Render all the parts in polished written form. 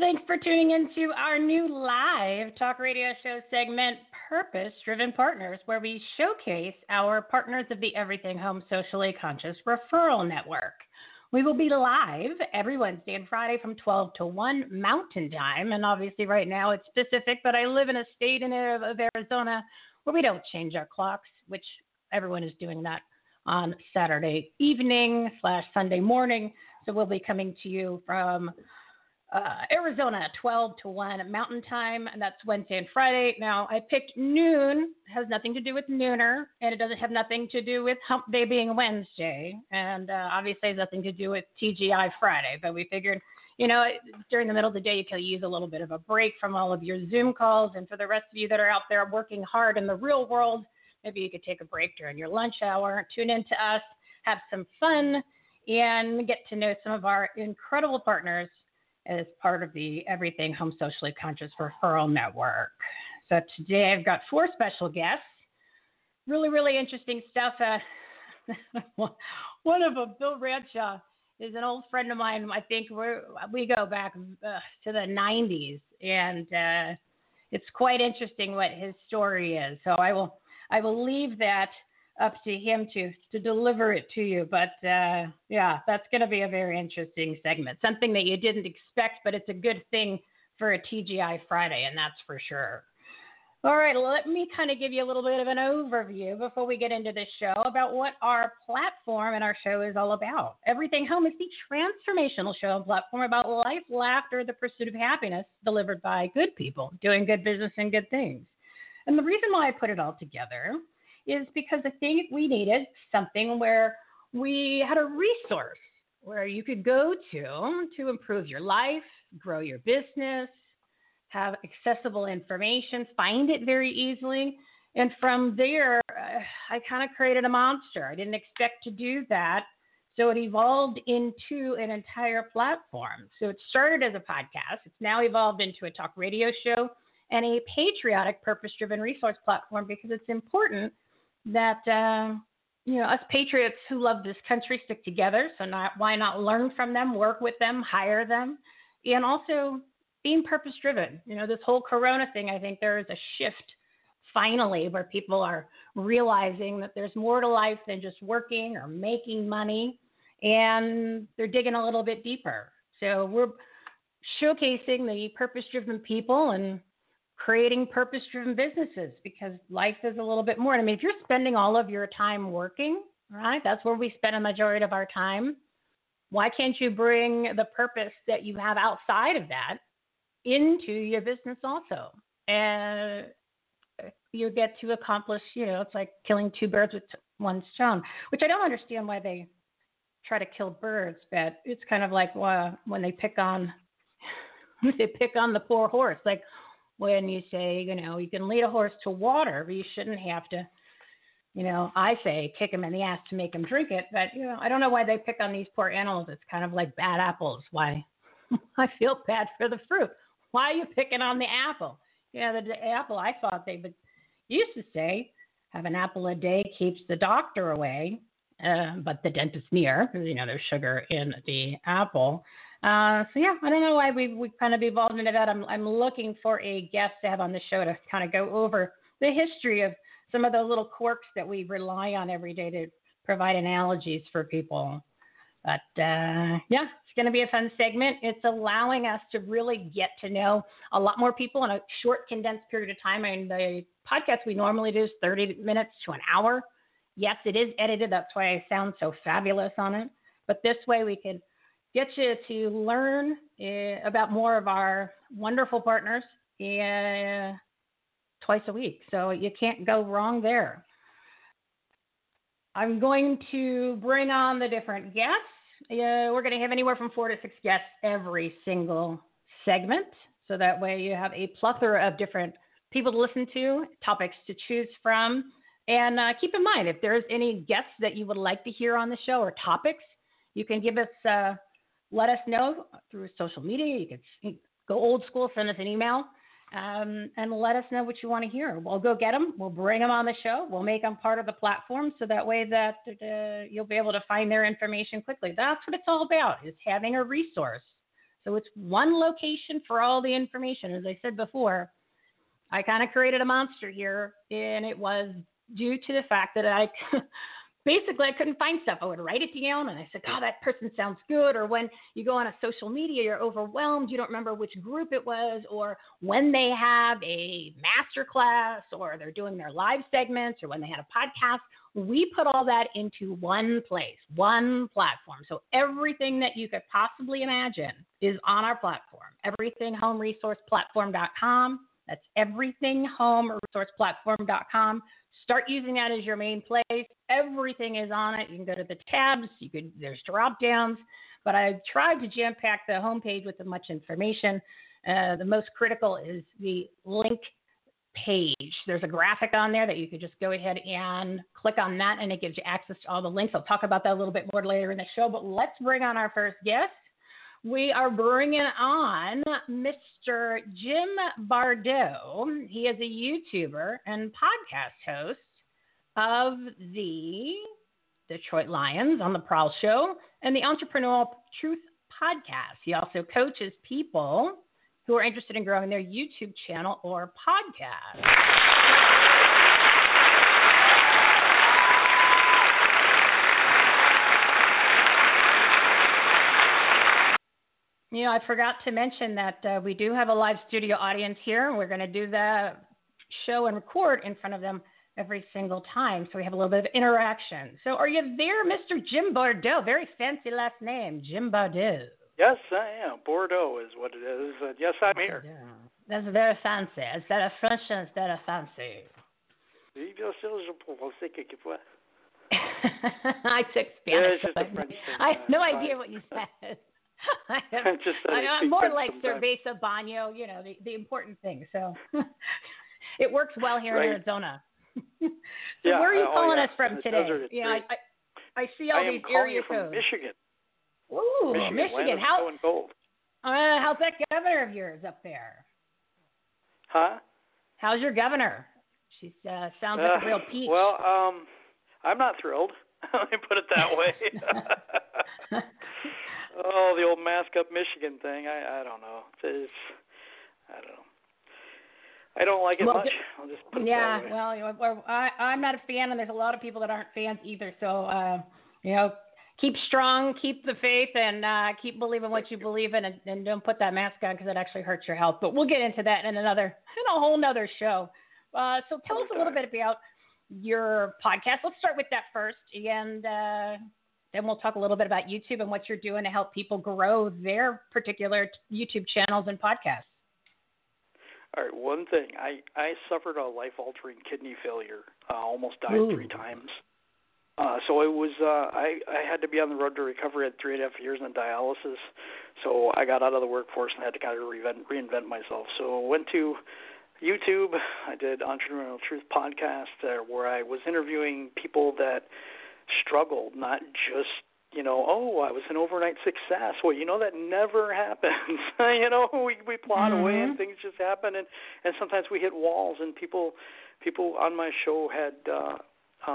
Thanks for tuning into our new live talk radio show segment, Purpose Driven Partners, where we showcase our partners of the Everything Home Socially Conscious Referral Network. We will be live every Wednesday and Friday from 12 to 1 Mountain Time. And obviously right now it's Pacific, but I live in a state of Arizona where we don't change our clocks, which everyone is doing that on Saturday evening / Sunday morning. So we'll be coming to you from Arizona, 12 to 1 Mountain Time, and that's Wednesday and Friday. Now, I picked noon. It has nothing to do with nooner, and it doesn't have nothing to do with hump day being Wednesday, and obviously has nothing to do with TGI Friday, but we figured, during the middle of the day, you can use a little bit of a break from all of your Zoom calls, and for the rest of you that are out there working hard in the real world, maybe you could take a break during your lunch hour, tune in to us, have some fun, and get to know some of our incredible partners as part of the Everything Home Socially Conscious Referral Network. So today I've got 4 special guests. Really, really interesting stuff. One of them, Bill Ranshaw, is an old friend of mine. I think we go back to the 90s, and it's quite interesting what his story is. So I will leave that up to him to deliver it to you. But that's going to be a very interesting segment, something that you didn't expect, but it's a good thing for a TGI Friday, and that's for sure. All right, let me kind of give you a little bit of an overview before we get into this show about what our platform and our show is all about. Everything Home is the transformational show and platform about life, laughter, the pursuit of happiness delivered by good people doing good business and good things. And the reason why I put it all together is because I think we needed something where we had a resource where you could go to improve your life, grow your business, have accessible information, find it very easily. And from there, I kind of created a monster. I didn't expect to do that. So it evolved into an entire platform. So it started as a podcast. It's now evolved into a talk radio show and a patriotic, purpose-driven resource platform, because it's important that, us patriots who love this country stick together. So why not learn from them, work with them, hire them, and also being purpose-driven. This whole Corona thing, I think there is a shift finally where people are realizing that there's more to life than just working or making money, and they're digging a little bit deeper. So we're showcasing the purpose-driven people and creating purpose-driven businesses, because life is a little bit more. I mean, if you're spending all of your time working, right, that's where we spend a majority of our time. Why can't you bring the purpose that you have outside of that into your business also? And you get to accomplish, it's like killing 2 birds with one stone, which I don't understand why they try to kill birds, but it's kind of like when they pick on the poor horse, like, when you say, you know, you can lead a horse to water, but you shouldn't have to, you know, I say kick him in the ass to make him drink it. But, you know, I don't know why they pick on these poor animals. It's kind of like bad apples. Why? I feel bad for the fruit. Why are you picking on the apple? You know, the apple, I thought they would used to say, have an apple a day keeps the doctor away, but the dentist near, because, you know, there's sugar in the apple. So, yeah, I don't know why we kind of evolved into that. I'm looking for a guest to have on the show to kind of go over the history of some of the little quirks that we rely on every day to provide analogies for people. But, yeah, it's going to be a fun segment. It's allowing us to really get to know a lot more people in a short, condensed period of time. I mean, the podcast we normally do is 30 minutes to an hour. Yes, it is edited. That's why I sound so fabulous on it. But this way we can get you to learn about more of our wonderful partners twice a week. So you can't go wrong there. I'm going to bring on the different guests. We're going to have anywhere from 4 to 6 guests every single segment. So that way you have a plethora of different people to listen to, topics to choose from. And keep in mind, if there's any guests that you would like to hear on the show or topics, you can give us, let us know through social media. You can go old school, send us an email, and let us know what you want to hear. We'll go get them. We'll bring them on the show. We'll make them part of the platform so that way that you'll be able to find their information quickly. That's what it's all about, is having a resource. So it's one location for all the information. As I said before, I kind of created a monster here, and it was due to the fact that I basically I couldn't find stuff. I would write it down, and I said, oh, that person sounds good. Or when you go on a social media, you're overwhelmed. You don't remember which group it was, or when they have a masterclass, or they're doing their live segments, or when they had a podcast. We put all that into one place, one platform. So everything that you could possibly imagine is on our platform, everythinghomeresourceplatform.com. That's everythinghomeresourceplatform.com. Start using that as your main place. Everything is on it. You can go to the tabs. There's drop downs. But I tried to jam pack the homepage with as much information. The most critical is the link page. There's a graphic on there that you could just go ahead and click on that, and it gives you access to all the links. I'll talk about that a little bit more later in the show. But let's bring on our first guest. We are bringing on Mr. Jim Bordeau. He is a YouTuber and podcast host of the Detroit Lions on the Prowl Show and the Entrepreneurial Truth Podcast. He also coaches people who are interested in growing their YouTube channel or podcast. You know, I forgot to mention that we do have a live studio audience here, and we're going to do the show and record in front of them every single time. So we have a little bit of interaction. So are you there, Mr. Jim Bordeau? Very fancy last name, Jim Bordeau. Yes, I am. Bordeaux is what it is. Yes, I'm here. Yeah. That's very fancy. Instead of French, instead of fancy. I took Spanish. Yeah, I have no idea what you said. I'm more like cerveza, baño, you know, the important thing. So it works well here in Arizona. So yeah, where are you calling us from today? Desert, yeah, I see all these area codes. Michigan. Ooh, Michigan. How's that governor of yours up there? Huh? How's your governor? She sounds like a real peach. Well, I'm not thrilled. Let me put it that way. Oh, the old mask up Michigan thing. I don't know. I don't know. I don't like it much. I'll just put it that way. Yeah, well, I'm not a fan, and there's a lot of people that aren't fans either. So, you know, keep strong, keep the faith, and keep believing what you believe in, and don't put that mask on because it actually hurts your health. But we'll get into that in a whole nother show. So tell us a little bit about your podcast. Let's start with that first, and then we'll talk a little bit about YouTube and what you're doing to help people grow their particular YouTube channels and podcasts. All right. One thing, I suffered a life-altering kidney failure. I almost died 3 times. So it was I had to be on the road to recovery at 3.5 years on dialysis. So I got out of the workforce and had to kind of reinvent myself. So I went to YouTube. I did Entrepreneurial Truth Podcast where I was interviewing people that struggled, not just, you know, oh, I was an overnight success. Well, you know, that never happens. You know, we plot away and things just happen. And sometimes we hit walls, and people on my show had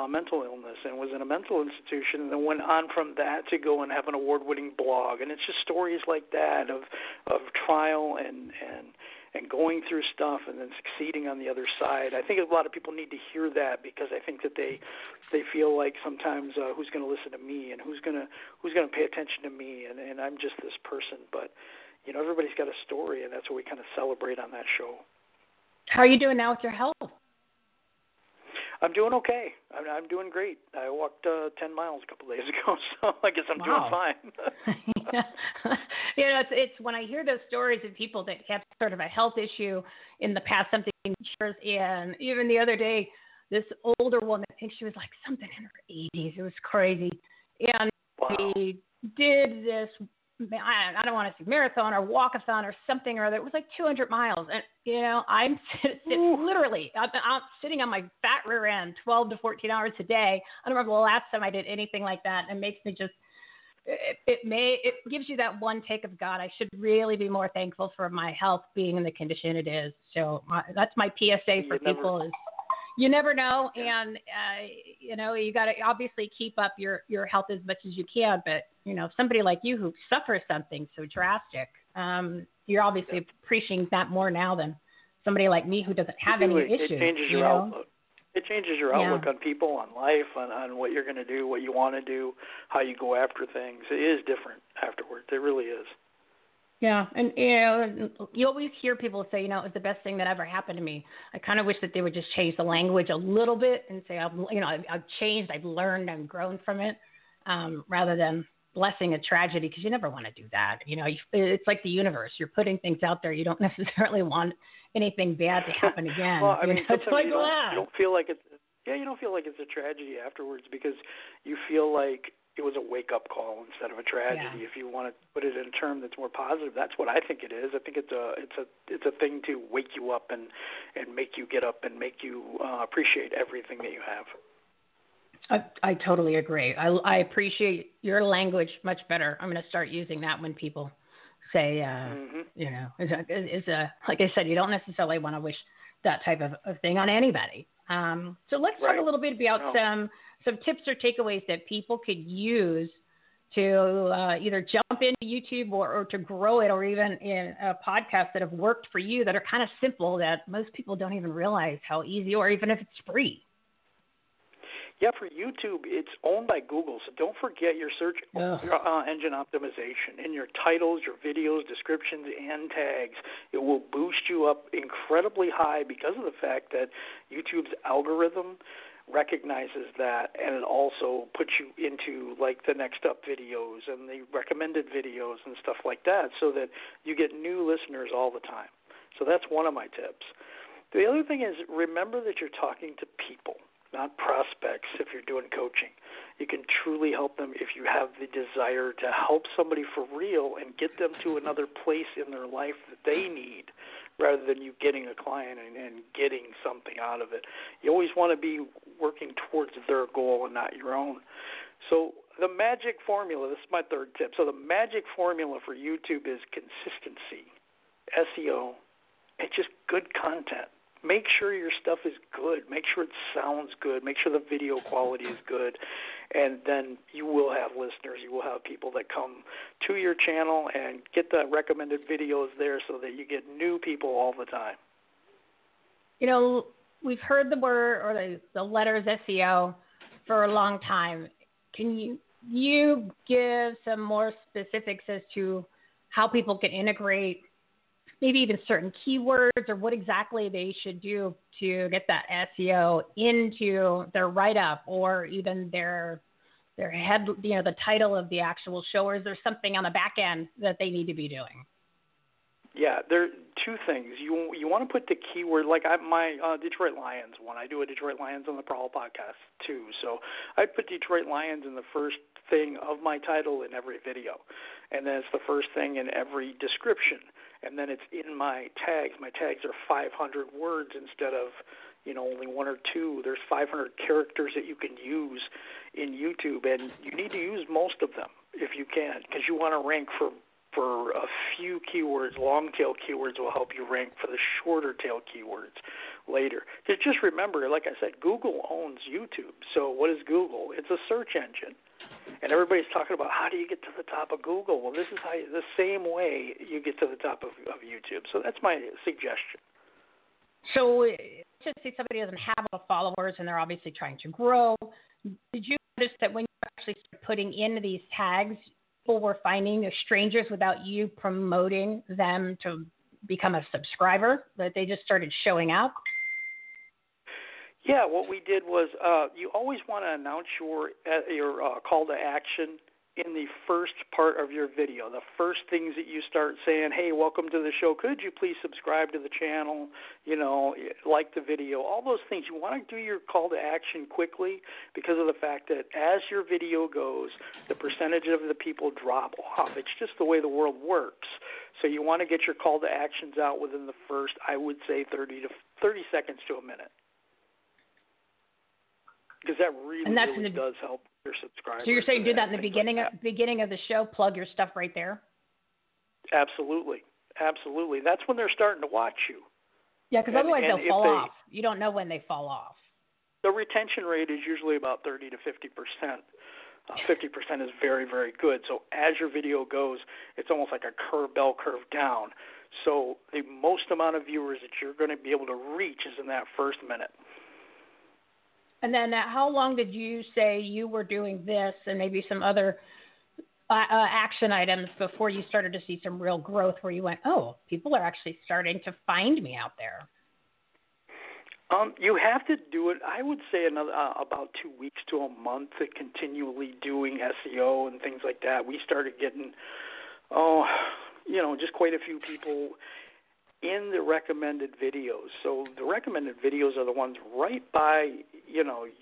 mental illness and was in a mental institution, and then went on from that to go and have an award-winning blog. And it's just stories like that of trial and going through stuff and then succeeding on the other side. I think a lot of people need to hear that, because I think that they feel like sometimes who's going to listen to me, and who's going to pay attention to me, and I'm just this person. But, you know, everybody's got a story, and that's what we kind of celebrate on that show. How are you doing now with your health? I'm doing okay. I'm doing great. I walked 10 miles a couple days ago, so I guess I'm doing fine. You know, it's when I hear those stories of people that have sort of a health issue in the past, something, and even the other day, this older woman, I think she was like something in her 80s. It was crazy. And she did this, I don't want to say marathon or walkathon or something or other. It was like 200 miles. And, you know, I'm literally, I'm sitting on my fat rear end 12 to 14 hours a day. I don't remember the last time I did anything like that. It makes me just, it gives you that one take of God. I should really be more thankful for my health being in the condition it is. So that's my PSA for people is you never know. And, you know, you got to obviously keep up your health as much as you can, but, you know, somebody like you who suffers something so drastic, you're obviously appreciating that more now than somebody like me who doesn't have any issues. It changes your outlook. It changes your outlook on people, on life, on what you're going to do, what you want to do, how you go after things. It is different afterwards. It really is. Yeah, and you know, you always hear people say, you know, it was the best thing that ever happened to me. I kind of wish that they would just change the language a little bit and say, I've changed, I've learned, I've grown from it, rather than blessing a tragedy, because you never want to do that. You know, it's like the universe. You're putting things out there. You don't necessarily want anything bad to happen again. Well, I mean, it's like you don't feel like it's a tragedy afterwards, because you feel like it was a wake-up call instead of a tragedy. Yeah. If you want to put it in a term that's more positive, that's what I think it is. I think it's a thing to wake you up and make you get up and make you appreciate everything that you have. I totally agree. I appreciate your language much better. I'm going to start using that when people say, you know, like I said, you don't necessarily want to wish that type of thing on anybody. So let's talk a little bit about some tips or takeaways that people could use to either jump into YouTube or to grow it, or even in a podcast that have worked for you that are kind of simple that most people don't even realize how easy, or even if it's free. Yeah, for YouTube, it's owned by Google, so don't forget your search engine optimization. In your titles, your videos, descriptions, and tags, it will boost you up incredibly high, because of the fact that YouTube's algorithm recognizes that, and it also puts you into like the next up videos and the recommended videos and stuff like that, so that you get new listeners all the time. So that's one of my tips. The other thing is, remember that you're talking to people, not prospects. If you're doing coaching, you can truly help them if you have the desire to help somebody for real and get them to another place in their life that they need, rather than you getting a client and getting something out of it. You always want to be working towards their goal and not your own. So the magic formula, this is my third tip. So the magic formula for YouTube is consistency, SEO, and just good content. Make sure your stuff is good. Make sure it sounds good. Make sure the video quality is good. And then you will have listeners. You will have people that come to your channel and get the recommended videos there, so that you get new people all the time. You know, we've heard the word, or the letters SEO for a long time. Can you give some more specifics as to how people can integrate maybe even certain keywords, or what exactly they should do to get that SEO into their write-up, or even their head, you know, the title of the actual show? Or is there something on the back end that they need to be doing? Yeah, there are two things. You want to put the keyword, like my Detroit Lions one. I do a Detroit Lions on the Prowl podcast too. So I put Detroit Lions in the first thing of my title in every video. and then it's the first thing in every description, and then it's in my tags. My tags are 500 words instead of, only one or two. There's 500 characters that you can use in YouTube, and you need to use most of them if you can, because you want to rank for a few keywords. Long tail keywords will help you rank for the shorter tail keywords later. Just remember, like I said, Google owns YouTube. So what is Google? It's a search engine. And everybody's talking about how do you get to the top of Google? Well, this is how the same way you get to the top of YouTube. So that's my suggestion. So let's just say somebody doesn't have a followers and they're obviously trying to grow. Did you notice that when you actually start putting in these tags, people were finding they're strangers without you promoting them to become a subscriber, that they just started showing up? Yeah, what we did was you always want to announce your call to action in the first part of your video. The first things that you start saying, hey, welcome to the show. Could you please subscribe to the channel? Like the video. All those things. You want to do your call to action quickly because of the fact that as your video goes, the percentage of the people drop off. It's just the way the world works. So you want to get your call to actions out within the first, I would say, 30 seconds to a minute. Because that really does help your subscribers. So you're saying do that in the beginning of the show, plug your stuff right there? Absolutely. That's when they're starting to watch you. Yeah, because otherwise they'll fall off. You don't know when they fall off. The retention rate is usually about 30 to 50%. 50% is very, very good. So as your video goes, it's almost like a bell curve down. So the most amount of viewers that you're going to be able to reach is in that first minute. And then how long did you say you were doing this and maybe some other action items before you started to see some real growth where you went, oh, people are actually starting to find me out there? You have to do it, I would say, about 2 weeks to a month of continually doing SEO and things like that. We started getting, just quite a few people in the recommended videos. So the recommended videos are the ones right by,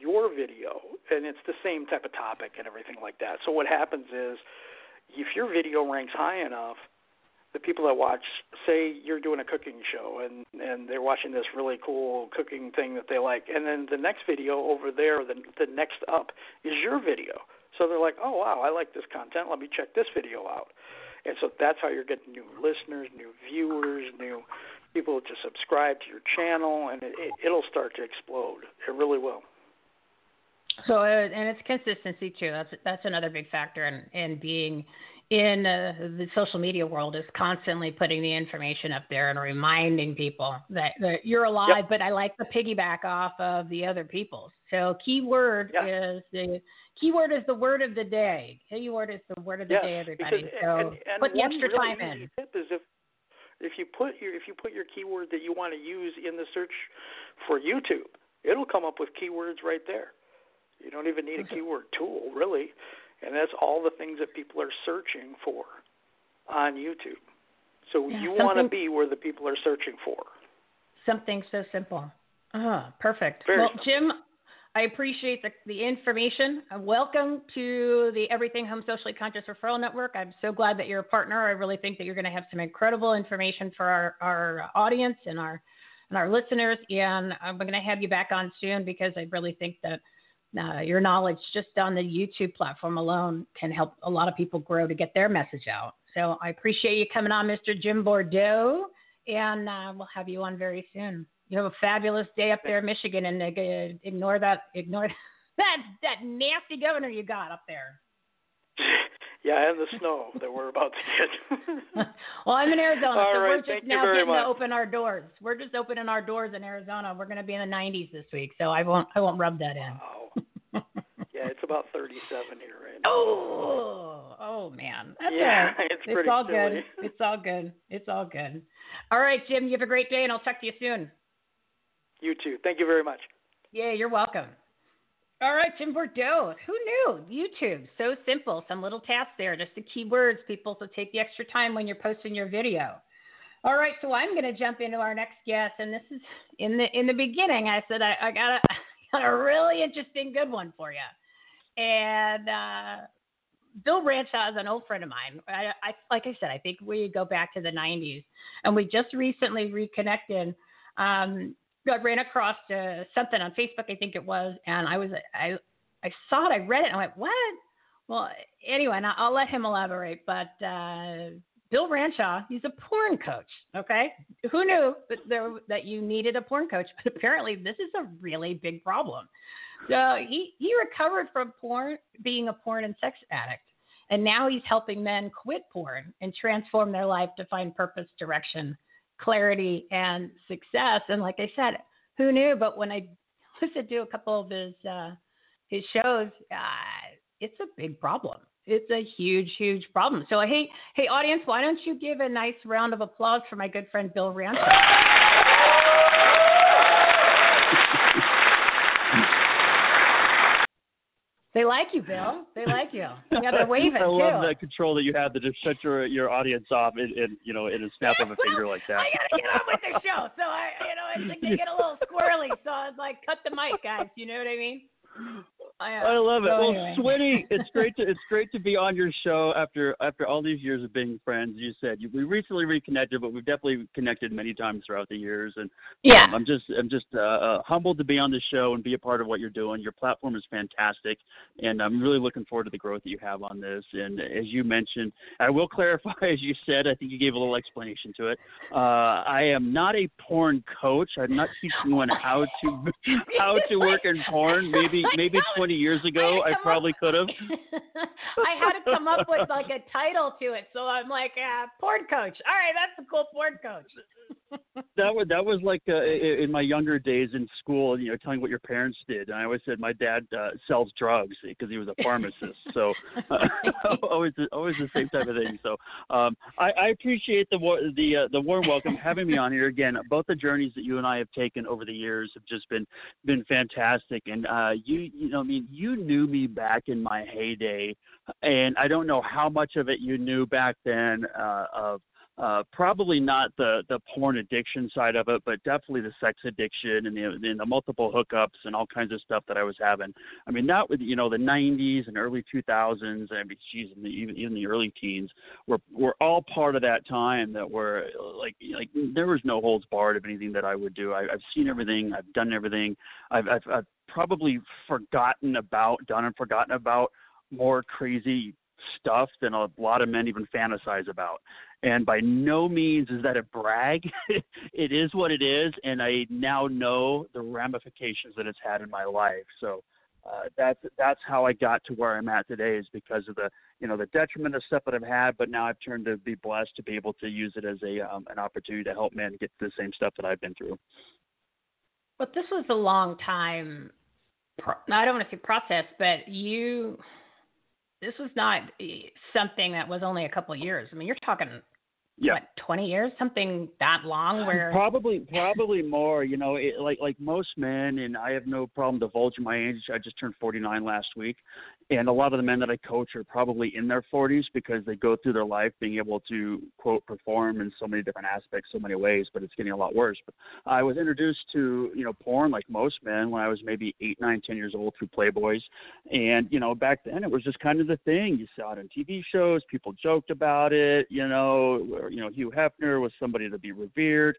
your video, and it's the same type of topic and everything like that. So what happens is if your video ranks high enough, the people that watch, say you're doing a cooking show and they're watching this really cool cooking thing that they like, and then the next video over there, the next up is your video. So they're like, oh, wow, I like this content. Let me check this video out. And so that's how you're getting new listeners, new viewers, new people to subscribe to your channel, and it'll start to explode. It really will. So, and it's consistency too. That's another big factor in being in the social media world, is constantly putting the information up there and reminding people that you're alive. Yep. But I like the piggyback off of the other people's. So keyword is the word of the day. Keyword is the word of the day, everybody. Because, and put the extra time in. Tip is if you put your keyword that you want to use in the search for YouTube, it'll come up with keywords right there. You don't even need a keyword tool, really. And that's all the things that people are searching for on YouTube. So you want to be where the people are searching for. Something so simple. Perfect. Very simple. Jim, I appreciate the information. Welcome to the Everything Home Socially Conscious Referral Network. I'm so glad that you're a partner. I really think that you're going to have some incredible information for our audience and our listeners. And I'm going to have you back on soon, because I really think that your knowledge just on the YouTube platform alone can help a lot of people grow to get their message out. So I appreciate you coming on, Mr. Jim Bordeau, and we'll have you on very soon. You have a fabulous day up there in Michigan, and ignore that nasty governor you got up there. Yeah, and the snow that we're about to get. Well, I'm in Arizona, we're just now getting to open our doors. We're just opening our doors in Arizona. We're going to be in the 90s this week, so I won't rub that in. Wow. Yeah, it's about 37 here right now. Oh man. That's it's all silly. Good. It's all good. All right, Jim, you have a great day, and I'll talk to you soon. You too. Thank you very much. Yeah, you're welcome. All right, Jim Bordeau. Who knew? YouTube, so simple. Some little tasks there, just the keywords, people. So take the extra time when you're posting your video. All right, so I'm going to jump into our next guest, and this is in the beginning. I said I got a really interesting good one for you, and Bill Ranshaw is an old friend of mine. I like I said, I think we go back to the 90s, and we just recently reconnected. I ran across something on Facebook, I think it was, and I saw it, I read it, and I went, what? Well, anyway, and I'll let him elaborate, but Bill Ranshaw, he's a porn coach, okay? Who knew that you needed a porn coach? But apparently this is a really big problem. So he recovered from porn, being a porn and sex addict, and now he's helping men quit porn and transform their life to find purpose, direction, clarity, and success. And like I said, who knew? But when I listened to a couple of his shows, it's a big problem. It's a huge, huge problem. So, hey, audience, why don't you give a nice round of applause for my good friend Bill Ranshaw? They like you, Bill. They like you. Yeah, they're waving, I love that control that you have to just shut your audience off in a snap of a finger like that. I got to get on with the show. So, it's like they get a little squirrely. So, I was like, cut the mic, guys. You know what I mean? I love it. So anyway. Well, Swinny, it's great to be on your show after all these years of being friends. You said we recently reconnected, but we've definitely connected many times throughout the years. And yeah, I'm just humbled to be on the show and be a part of what you're doing. Your platform is fantastic, and I'm really looking forward to the growth that you have on this. And as you mentioned, I will clarify, as you said, I think you gave a little explanation to it. I am not a porn coach. I'm not teaching anyone how to work in porn. Maybe 20 years ago, I probably could have. I had to come up with like a title to it, so I'm like, porn coach. All right, that's a cool porn coach. That was like in my younger days in school, telling what your parents did. And I always said my dad sells drugs because he was a pharmacist. So always the same type of thing. So I appreciate the warm welcome, having me on here again. Both the journeys that you and I have taken over the years have just been fantastic, and you knew me back in my heyday, and I don't know how much of it you knew back then of. Probably not the porn addiction side of it, but definitely the sex addiction and the multiple hookups and all kinds of stuff that I was having. I mean, not with the 90s and early 2000s. I mean, geez, even the early teens were all part of that time that were like there was no holds barred of anything that I would do. I've seen everything. I've done everything. I've probably forgotten about more crazy stuff than a lot of men even fantasize about. And by no means is that a brag. It is what it is, and I now know the ramifications that it's had in my life. So that's how I got to where I'm at today, is because of the detriment of stuff that I've had, but now I've turned to be blessed to be able to use it as an opportunity to help men get the same stuff that I've been through. But this was a long time, I don't want to say process, but this was not something that was only a couple of years. I mean, you're talking, yeah, what, 20 years, something that long? Where probably more. Like most men, and I have no problem divulging my age. I just turned 49 last week, and a lot of the men that I coach are probably in their 40s because they go through their life being able to quote perform in so many different aspects, so many ways. But it's getting a lot worse. But I was introduced to porn like most men when I was maybe 8, 9, 10 years old through Playboys, and back then it was just kind of the thing. You saw it on TV shows. People joked about it. Hugh Hefner was somebody to be revered.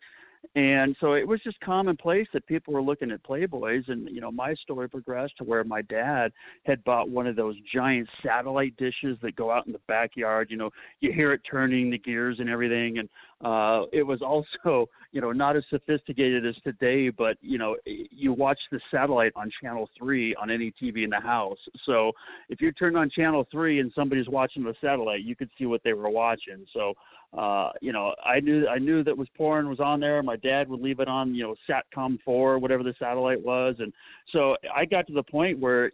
And so it was just commonplace that people were looking at Playboys. And, my story progressed to where my dad had bought one of those giant satellite dishes that go out in the backyard. You hear it turning the gears and everything. And it was also, not as sophisticated as today, but, you watch the satellite on Channel 3 on any TV in the house. So if you turned on Channel 3 and somebody's watching the satellite, you could see what they were watching. So, I knew that was porn was on there. My dad would leave it on, Satcom 4, whatever the satellite was. And so I got to the point where,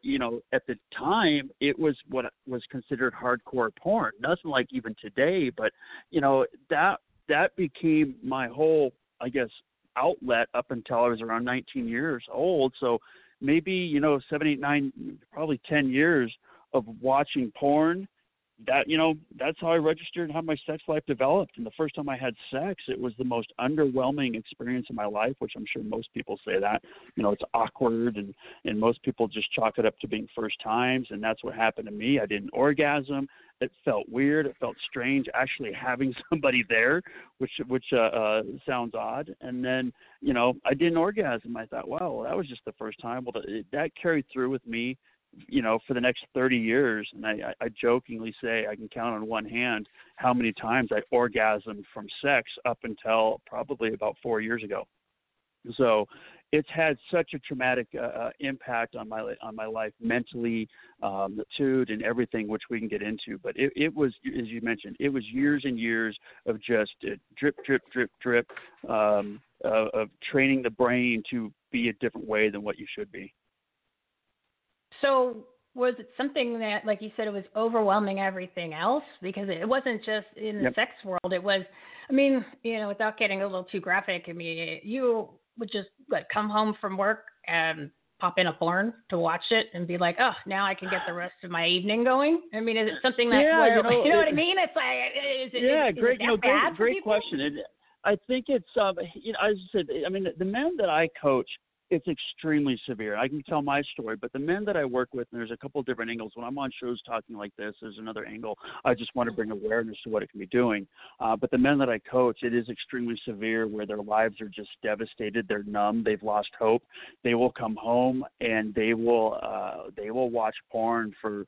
at the time it was what was considered hardcore porn, nothing like even today, but that became my whole, I guess, outlet up until I was around 19 years old. So maybe, 7, 8, 9, probably 10 years of watching porn that, you know, that's how I registered and how my sex life developed. And the first time I had sex, it was the most underwhelming experience in my life, which I'm sure most people say that, you know, it's awkward, and most people just chalk it up to being first times. And that's what happened to me. I didn't orgasm. It felt weird. It felt strange actually having somebody there, which sounds odd. And then, you know, I didn't orgasm. I thought, wow, well, that was just the first time. Well, that carried through with me, you know, for the next 30 years. And I jokingly say I can count on one hand how many times I orgasmed from sex up until probably about 4 years ago. So it's had such a traumatic impact on my life mentally, attitude and everything, which we can get into. But it was, as you mentioned, it was years and years of just drip, of training the brain to be a different way than what you should be. So was it something that, like you said, it was overwhelming everything else? Because it wasn't just in the sex world. It was, I mean, you know, without getting a little too graphic, I mean, you would just like come home from work and pop in a porn to watch it and be like, oh, now I can get the rest of my evening going. I mean, is it something that, you know what I mean? It's like, great question. I think it's, you know, as I said, I mean, the men that I coach, it's extremely severe. I can tell my story, but the men that I work with, and there's a couple of different angles. When I'm on shows talking like this, there's another angle. I just want to bring awareness to what it can be doing. But the men that I coach, it is extremely severe where their lives are just devastated. They're numb. They've lost hope. They will come home and they will watch porn for,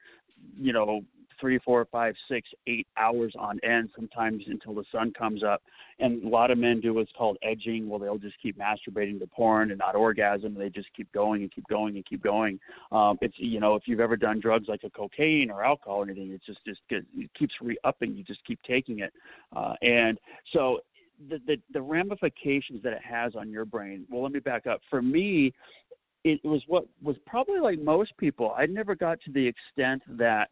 you know, 3, 4, 5, 6, 8 hours on end, sometimes until the sun comes up. And a lot of men do what's called edging. Well, they'll just keep masturbating to porn and not orgasm. They just keep going and keep going and keep going. It's, you know, if you've ever done drugs like a cocaine or alcohol or anything, it's just it keeps re-upping. You just keep taking it. And so the ramifications that it has on your brain. Well, let me back up. For me, it was what was probably like most people. I never got to the extent that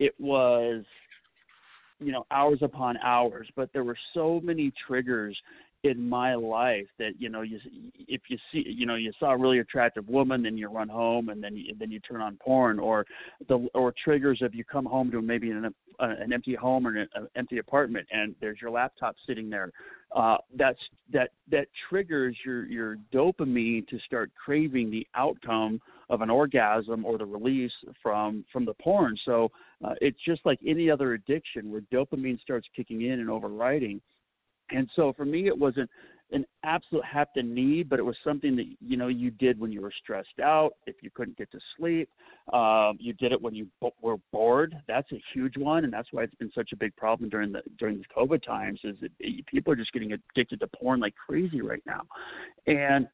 it was, you know, hours upon hours, but there were so many triggers in my life that, you know, you saw a really attractive woman, then you run home and then you turn on porn, or triggers of you come home to maybe an empty home or an empty apartment and there's your laptop sitting there. That triggers your dopamine to start craving the outcome of an orgasm or the release from the porn. So it's just like any other addiction where dopamine starts kicking in and overriding. And so for me, it wasn't an absolute have to need, but it was something that, you know, you did when you were stressed out, if you couldn't get to sleep. You did it when you were bored. That's a huge one, and that's why it's been such a big problem during the COVID times, is that people are just getting addicted to porn like crazy right now. And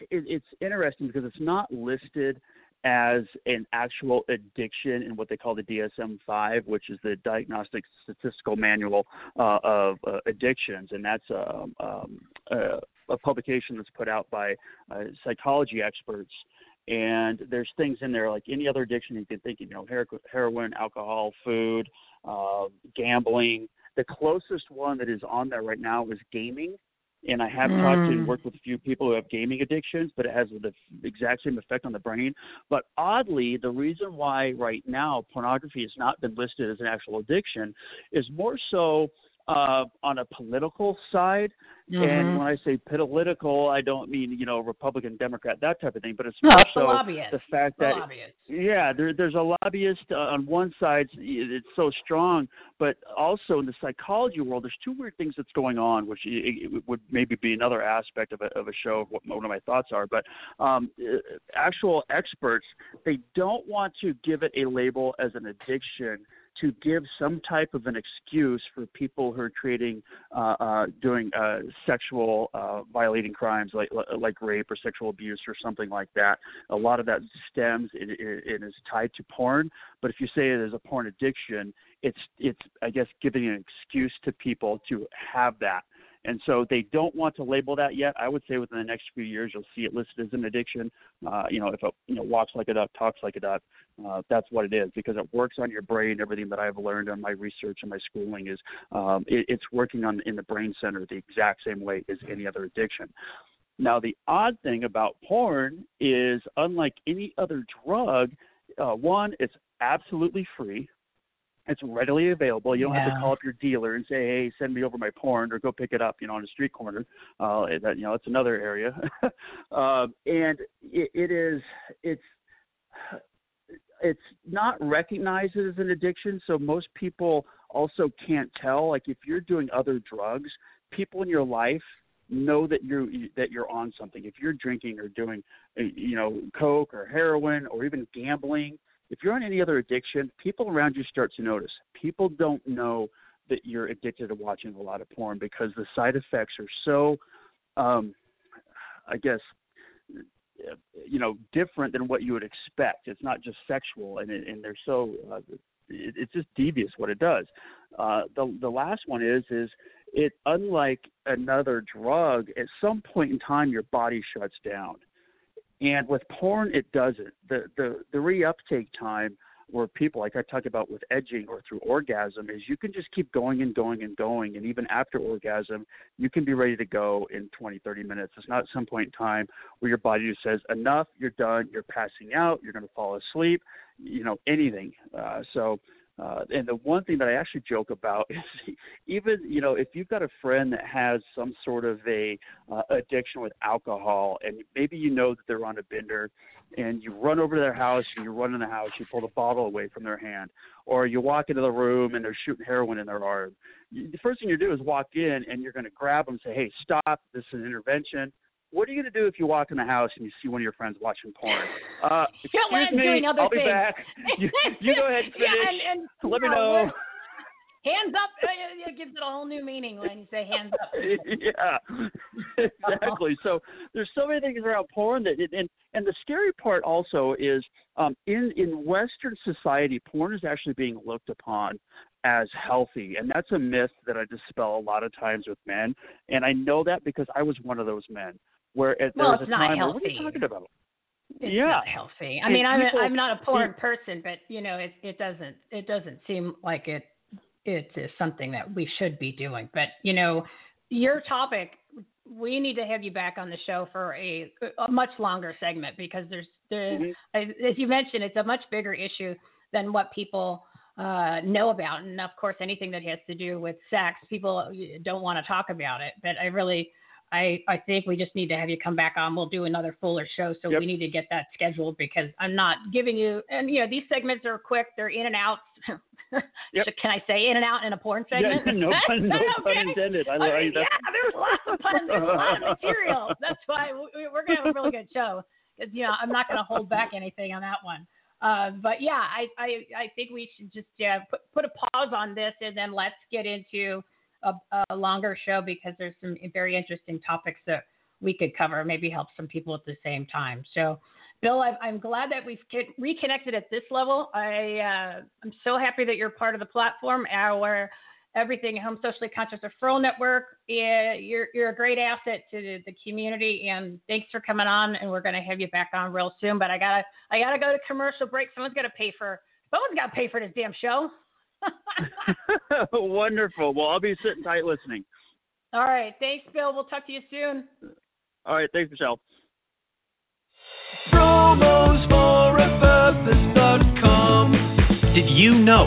it's interesting because it's not listed as an actual addiction in what they call the DSM-5, which is the Diagnostic Statistical Manual of Addictions, and that's a publication that's put out by psychology experts. And there's things in there like any other addiction you can think of, you know, heroin, alcohol, food, gambling. The closest one that is on there right now is gaming. And I have talked and worked with a few people who have gaming addictions, but it has the exact same effect on the brain. But oddly, the reason why right now pornography has not been listed as an actual addiction is more so on a political side. Mm-hmm. And when I say political, I don't mean, you know, Republican, Democrat, that type of thing, but it's more the fact that, there's a lobbyist on one side. It's so strong, but also in the psychology world, there's two weird things that's going on, which it would maybe be another aspect of a show of what one of my thoughts are, but actual experts, they don't want to give it a label as an addiction to give some type of an excuse for people who are doing sexual violating crimes like rape or sexual abuse or something like that. A lot of that stems and is tied to porn. But if you say it is a porn addiction, it's I guess giving an excuse to people to have that. And so they don't want to label that yet. I would say within the next few years, you'll see it listed as an addiction. You know, if it walks like a duck, talks like a duck, that's what it is, because it works on your brain. Everything that I've learned on my research and my schooling is it's working in the brain center the exact same way as any other addiction. Now, the odd thing about porn is, unlike any other drug, one, it's absolutely free. It's readily available. You don't have to call up your dealer and say, hey, send me over my porn or go pick it up, on a street corner. That, it's another area. And it's not recognized as an addiction. So most people also can't tell, like if you're doing other drugs, people in your life know that you're on something. If you're drinking or doing, coke or heroin or even gambling, if you're on any other addiction, people around you start to notice. People don't know that you're addicted to watching a lot of porn because the side effects are so, different than what you would expect. It's not just sexual, and they're so it's just devious what it does. The last one is it, unlike another drug, at some point in time your body shuts down. And with porn, it doesn't. The reuptake time where people, like I talked about with edging or through orgasm, is you can just keep going and going and going. And even after orgasm, you can be ready to go in 20, 30 minutes. It's not some point in time where your body just says, enough, you're done, you're passing out, you're going to fall asleep, anything. And the one thing that I actually joke about is even, if you've got a friend that has some sort of a addiction with alcohol, and maybe that they're on a bender, and you run over to their house, and you run in the house, you pull the bottle away from their hand, or you walk into the room and they're shooting heroin in their arm. The first thing you do is walk in, and you're going to grab them and say, hey, stop, this is an intervention. What are you going to do if you walk in the house and you see one of your friends watching porn? Excuse me, I'll be back. You go ahead and finish. And let me know. Hands up. It gives it a whole new meaning when you say hands up. Yeah, exactly. So there's so many things around porn. And the scary part also is in Western society, porn is actually being looked upon as healthy, and that's a myth that I dispel a lot of times with men. And I know that because I was one of those men. It's not healthy. What are you talking about? It's not healthy. I mean, I'm not a porn person, but it doesn't seem like it is something that we should be doing. But your topic, we need to have you back on the show for a much longer segment because there's, as you mentioned, it's a much bigger issue than what people know about. And of course, anything that has to do with sex, people don't want to talk about it. But I think we just need to have you come back on. We'll do another fuller show. So we need to get that scheduled because I'm not giving you, and these segments are quick. They're in and out. So can I say in and out in a porn segment? Yeah, no pun intended. There's lots of puns. There's a lot of material. That's why we're going to have a really good show. Cause I'm not going to hold back anything on that one. I think we should just put a pause on this and then let's get into a longer show because there's some very interesting topics that we could cover, maybe help some people at the same time. So, Bill, I'm glad that we've reconnected at this level. I'm so happy that you're part of the platform, our Everything Home Socially Conscious Referral Network. You're a great asset to the community, and thanks for coming on. And we're going to have you back on real soon. But I gotta go to commercial break. Someone's got to pay for this damn show. Wonderful. Well, I'll be sitting tight listening. All right. Thanks, Bill. We'll talk to you soon. All right. Thanks, Michele. Promos for a Purpose.com. Did you know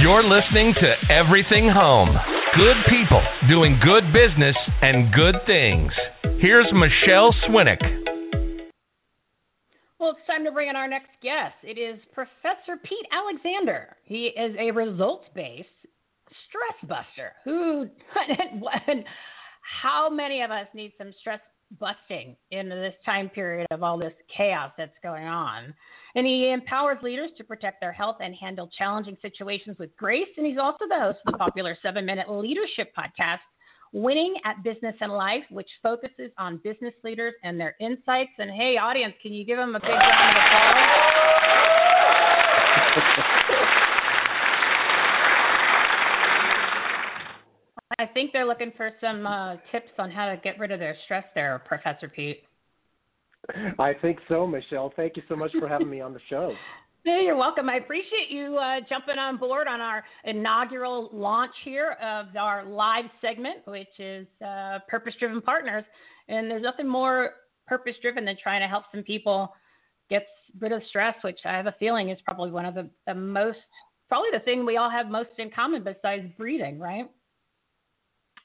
You're listening to Everything Home. Good people doing good business and good things. Here's Michele Swinick. Well, it's time to bring in our next guest. It is Professor Pete Alexander. He is a results-based stress buster. How many of us need some stress busting in this time period of all this chaos that's going on? And he empowers leaders to protect their health and handle challenging situations with grace. And he's also the host of the popular 7-Minute Leadership Podcast, Winning at Business and Life, which focuses on business leaders and their insights. And hey, audience, can you give them a big round of applause? I think they're looking for some tips on how to get rid of their stress there, Professor Pete. I think so, Michele. Thank you so much for having me on the show. You're welcome. I appreciate you jumping on board on our inaugural launch here of our live segment, which is Purpose Driven Partners. And there's nothing more purpose driven than trying to help some people get rid of stress, which I have a feeling is probably one of the most, probably the thing we all have most in common besides breathing, right?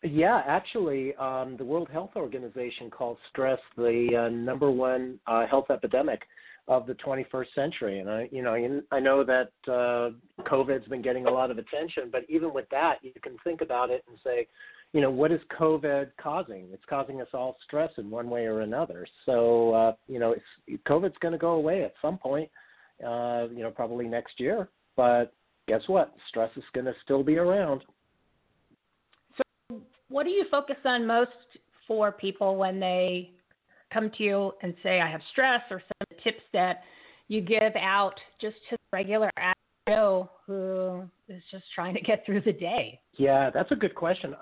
Yeah, actually, the World Health Organization calls stress the number one health epidemic of the 21st century. And I know that COVID's been getting a lot of attention, but even with that, you can think about it and say, you know, what is COVID causing? It's causing us all stress in one way or another. So, COVID's going to go away at some point, probably next year. But guess what? Stress is going to still be around. So what do you focus on most for people when they come to you and say, I have stress, or some tips that you give out just to regular Joe who is just trying to get through the day? Yeah, that's a good question.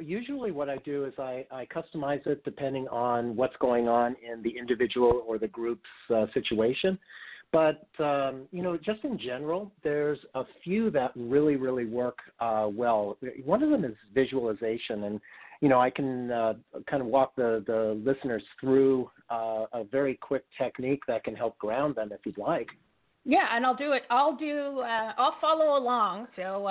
Usually what I do is I customize it depending on what's going on in the individual or the group's situation. But, just in general, there's a few that really, really work well. One of them is visualization. And, I can kind of walk the listeners through a very quick technique that can help ground them if you'd like. Yeah, and I'll do it. I'll follow along. So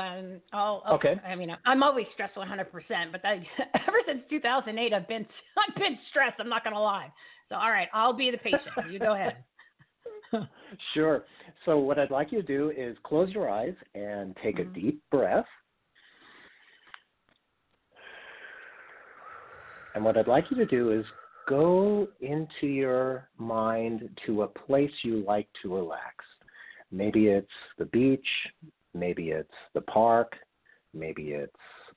okay. I mean, I'm always stressed 100%, but ever since 2008, I've been stressed. I'm not going to lie. So, all right, I'll be the patient. You go ahead. Sure. So what I'd like you to do is close your eyes and take a deep breath. And what I'd like you to do is go into your mind to a place you like to relax. Maybe it's the beach, maybe it's the park, maybe it's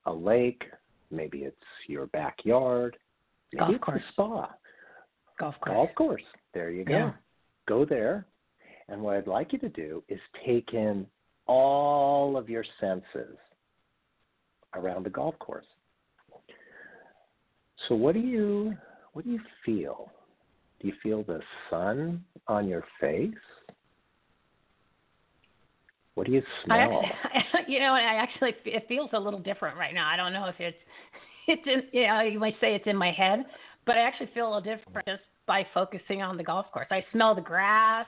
a lake, maybe it's your backyard, maybe it's a spa. Golf course. There you go. Yeah. Go there. And what I'd like you to do is take in all of your senses around the golf course. So what do you feel? Do you feel the sun on your face? What do you smell? It feels a little different right now. I don't know if it's in, you might say it's in my head, but I actually feel a little different just by focusing on the golf course. I smell the grass.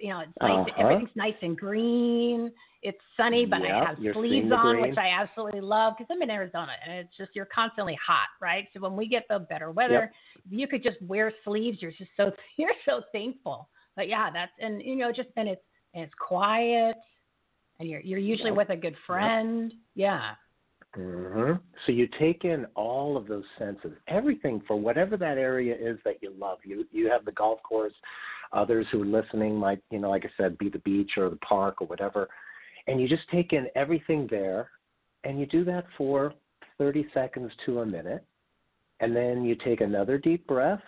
It's nice. Everything's nice and green. It's sunny, but I have sleeves on, which I absolutely love because I'm in Arizona and it's just, you're constantly hot, right? So when we get the better weather, you could just wear sleeves. You're so thankful. But yeah, it's quiet, and you're usually with a good friend. Yeah. Mm-hmm. So you take in all of those senses, everything for whatever that area is that you love. You have the golf course. Others who are listening might, like I said, be the beach or the park or whatever. And you just take in everything there, and you do that for 30 seconds to a minute. And then you take another deep breath.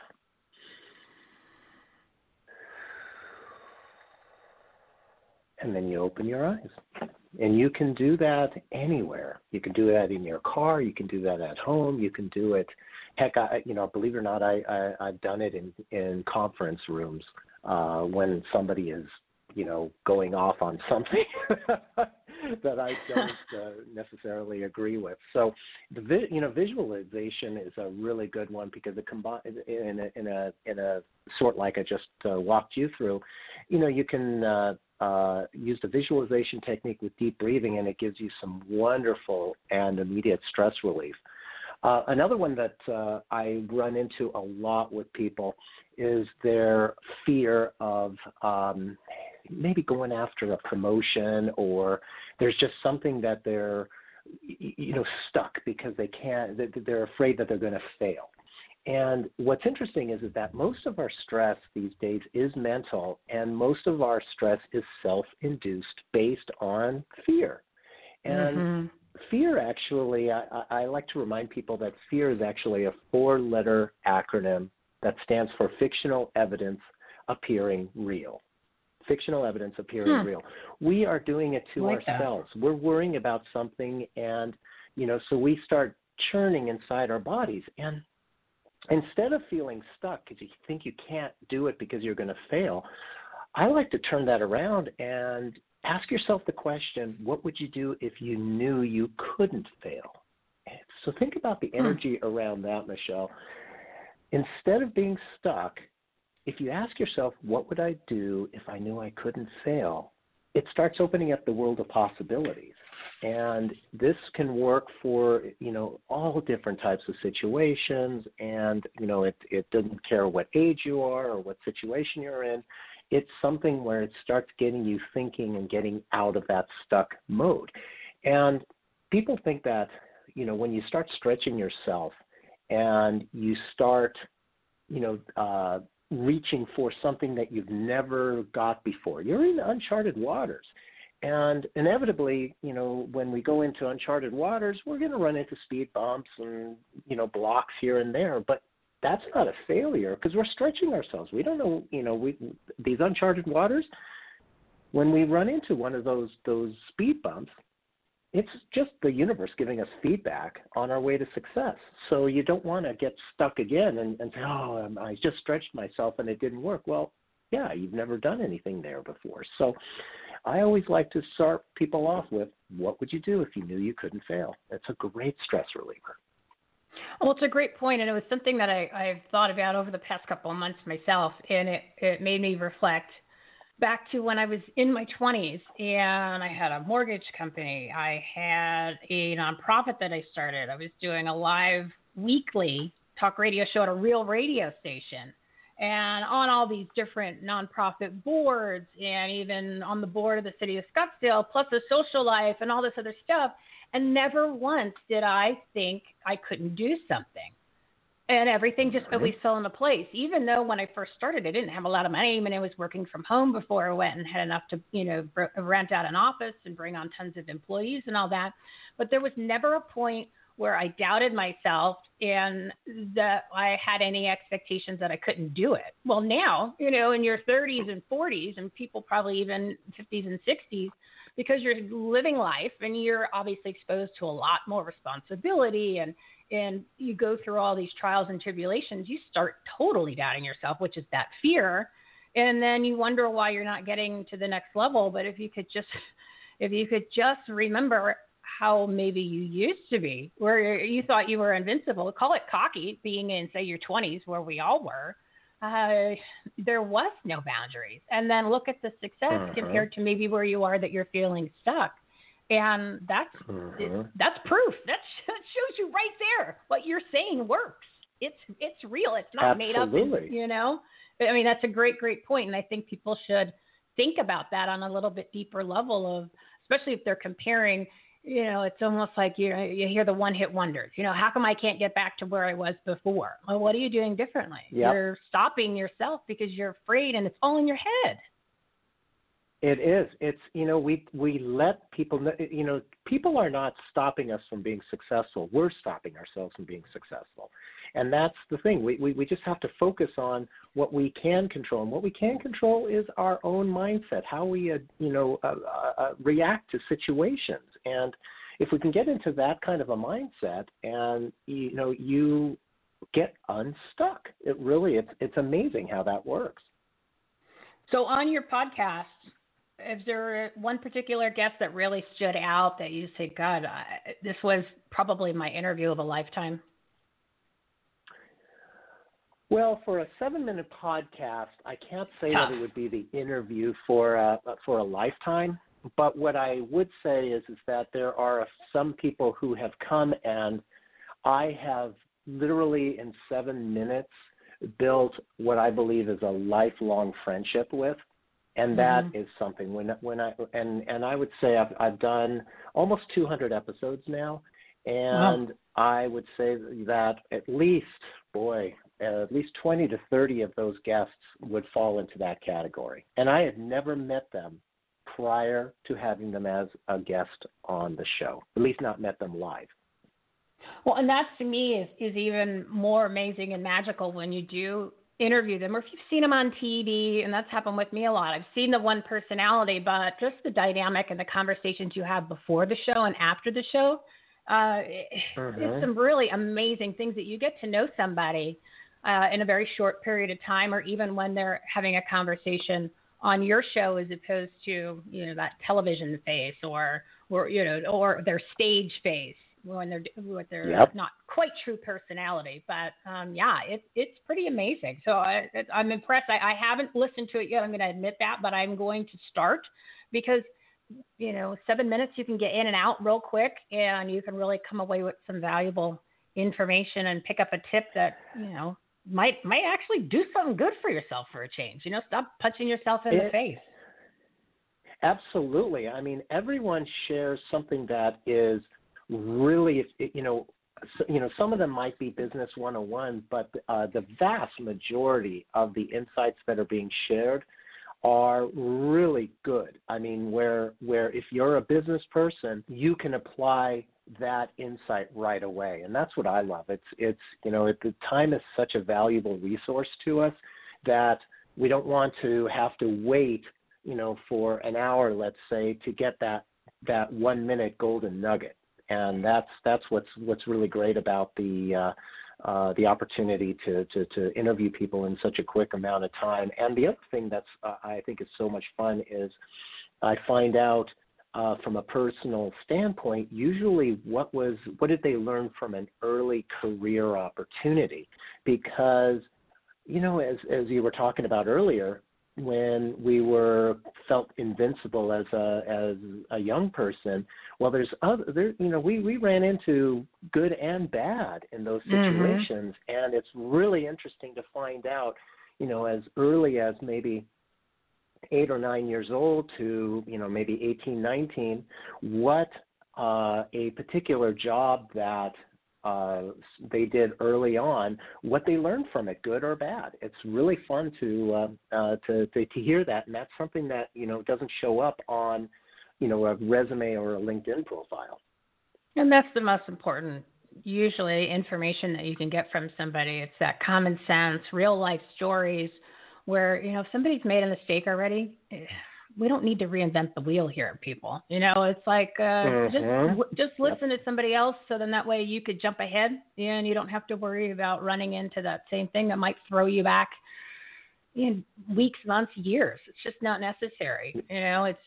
And then you open your eyes. And you can do that anywhere. You can do that in your car. You can do that at home. You can do it. Heck, believe it or not, I've done it in conference rooms when somebody is, going off on something that I don't necessarily agree with. So, visualization is a really good one because it combines in a sort like I just walked you through. You can use the visualization technique with deep breathing, and it gives you some wonderful and immediate stress relief. Another one that I run into a lot with people is their fear of maybe going after a promotion, or there's just something that they're, stuck because they can't. They're afraid that they're going to fail. And what's interesting is that most of our stress these days is mental, and most of our stress is self-induced based on fear. And fear, actually, I like to remind people that fear is actually a four-letter acronym that stands for fictional evidence appearing real. Fictional evidence appearing real. We are doing it to ourselves. We're worrying about something, and you know, so we start churning inside our bodies. And instead of feeling stuck because you think you can't do it because you're going to fail, I like to turn that around and ask yourself the question, what would you do if you knew you couldn't fail? So think about the energy around that, Michele. Instead of being stuck, if you ask yourself, what would I do if I knew I couldn't fail? It starts opening up the world of possibilities. And this can work for, you know, all different types of situations. And, you know, it doesn't care what age you are or what situation you're in. It's something where it starts getting you thinking and getting out of that stuck mode. And people think that, you know, when you start stretching yourself and you start, you know, reaching for something that you've never got before, you're in uncharted waters. And inevitably, you know, when we go into uncharted waters, we're going to run into speed bumps and, you know, blocks here and there. But that's not a failure because we're stretching ourselves. We don't know, you know, these uncharted waters, when we run into one of those speed bumps, it's just the universe giving us feedback on our way to success. So you don't want to get stuck again and say, oh, I just stretched myself and it didn't work. Well, yeah, you've never done anything there before. So I always like to start people off with, what would you do if you knew you couldn't fail? It's a great stress reliever. Well, it's a great point, and it was something that I've thought about over the past couple of months myself, and it made me reflect back to when I was in my 20s, and I had a mortgage company. I had a nonprofit that I started. I was doing a live weekly talk radio show at a real radio station and on all these different nonprofit boards and even on the board of the city of Scottsdale, plus a social life and all this other stuff. And never once did I think I couldn't do something. And everything just always fell into place, even though when I first started, I didn't have a lot of money. I mean, I was working from home before I went and had enough to, you know, rent out an office and bring on tons of employees and all that. But there was never a point where I doubted myself and that I had any expectations that I couldn't do it. Well, now, you know, in your 30s and 40s and people probably even 50s and 60s, because you're living life and you're obviously exposed to a lot more responsibility and you go through all these trials and tribulations, you start totally doubting yourself, which is that fear. And then you wonder why you're not getting to the next level. But if you could just remember how maybe you used to be, where you thought you were invincible, call it cocky, being in, say, your 20s, where we all were, there was no boundaries. And then look at the success compared to maybe where you are that you're feeling stuck. And that's proof. That shows you right there what you're saying works. It's real. It's not made up. You know, I mean, that's a great point. And I think people should think about that on a little bit deeper level of, especially if they're comparing, you know, it's almost like you hear the one-hit wonders. You know, how come I can't get back to where I was before? Well, what are you doing differently? Yep. You're stopping yourself because you're afraid, and it's all in your head. It is. It's, you know, we let people know, you know, people are not stopping us from being successful. We're stopping ourselves from being successful. And that's the thing. We just have to focus on what we can control. And what we can control is our own mindset, how we, react to situations. And if we can get into that kind of a mindset and, you know, you get unstuck. It really, it's amazing how that works. So on your podcast, is there one particular guest that really stood out that you say, God, this was probably my interview of a lifetime? Well, for a 7-minute podcast, I can't say that it would be the interview for a lifetime. But what I would say is that there are some people who have come and I have literally in 7 minutes built what I believe is a lifelong friendship with. And that is something when I, and I would say I've done almost 200 episodes now. And I would say that at least 20 to 30 of those guests would fall into that category. And I had never met them prior to having them as a guest on the show, at least not met them live. Well, and that to me is even more amazing and magical when you do interview them, or if you've seen them on TV, and that's happened with me a lot. I've seen the one personality, but just the dynamic and the conversations you have before the show and after the show Just some really amazing things that you get to know somebody in a very short period of time, or even when they're having a conversation on your show, as opposed to, you know, that television face or, you know, or their stage face when they're not quite true personality. But it's pretty amazing. So I'm impressed. I haven't listened to it yet. I'm going to admit that, but I'm going to start, because, you know, 7 minutes, you can get in and out real quick, and you can really come away with some valuable information and pick up a tip that, you know, might actually do something good for yourself for a change. You know, stop punching yourself in the face. Absolutely. I mean, everyone shares something that is really, you know, some of them might be business 101, but the vast majority of the insights that are being shared are really good. I mean, where if you're a business person, you can apply that insight right away. And that's what I love. It's you know, the time is such a valuable resource to us that we don't want to have to wait, you know, for an hour, let's say, to get that 1 minute golden nugget. And that's what's really great about the opportunity to interview people in such a quick amount of time. And the other thing that's I think is so much fun is I find out from a personal standpoint, usually what did they learn from an early career opportunity? Because, you know, as you were talking about earlier, when we felt invincible as a young person, well, we ran into good and bad in those situations. Mm-hmm. And it's really interesting to find out, you know, as early as maybe 8 or 9 years old to, you know, maybe 18, 19, what a particular job that they did early on, what they learned from it, good or bad. It's really fun to hear that, and that's something that, you know, doesn't show up on, you know, a resume or a LinkedIn profile. And that's the most important, usually, information that you can get from somebody. It's that common sense, real life stories where, you know, if somebody's made a mistake already, we don't need to reinvent the wheel here, people. You know, it's like just listen to somebody else, so then that way you could jump ahead and you don't have to worry about running into that same thing that might throw you back in weeks, months, years. It's just not necessary. You know, it's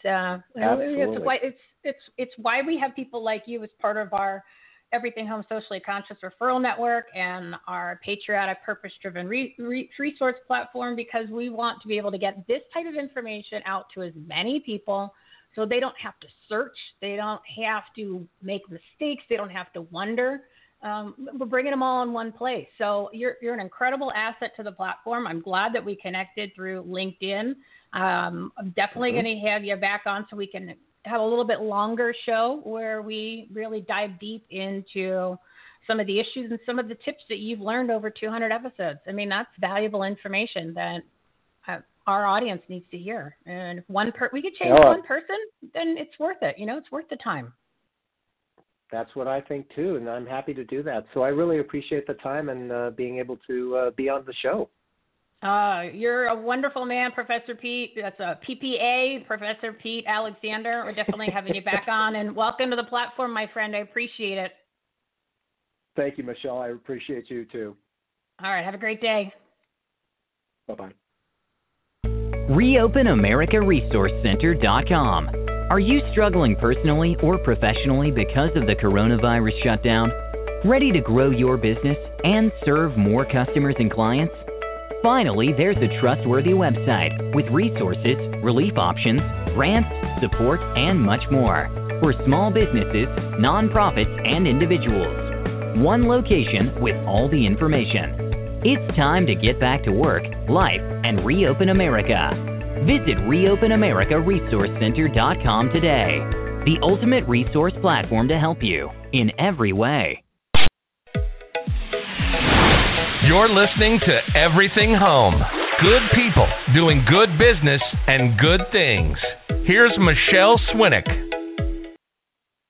why we have people like you as part of our Everything Home Socially Conscious Referral Network and our patriotic, purpose-driven resource platform, because we want to be able to get this type of information out to as many people so they don't have to search. They don't have to make mistakes. They don't have to wonder. We're bringing them all in one place. So you're an incredible asset to the platform. I'm glad that we connected through LinkedIn. I'm definitely going to have you back on so we can have a little bit longer show where we really dive deep into some of the issues and some of the tips that you've learned over 200 episodes. I mean, that's valuable information that our audience needs to hear. And we could change one person, then it's worth it. You know, it's worth the time. That's what I think too. And I'm happy to do that. So I really appreciate the time and being able to be on the show. You're a wonderful man, Professor Pete. That's a PPA, Professor Pete Alexander. We're definitely having you back on, and welcome to the platform, my friend. I appreciate it. Thank you, Michele. I appreciate you too. All right. Have a great day. Bye-bye. ReopenAmericaResourceCenter.com. Are you struggling personally or professionally because of the coronavirus shutdown? Ready to grow your business and serve more customers and clients? Finally, there's a trustworthy website with resources, relief options, grants, support, and much more for small businesses, nonprofits, and individuals. One location with all the information. It's time to get back to work, life, and reopen America. Visit reopenamericaresourcecenter.com today, the ultimate resource platform to help you in every way. You're listening to Everything Home. Good people doing good business and good things. Here's Michele Swinick.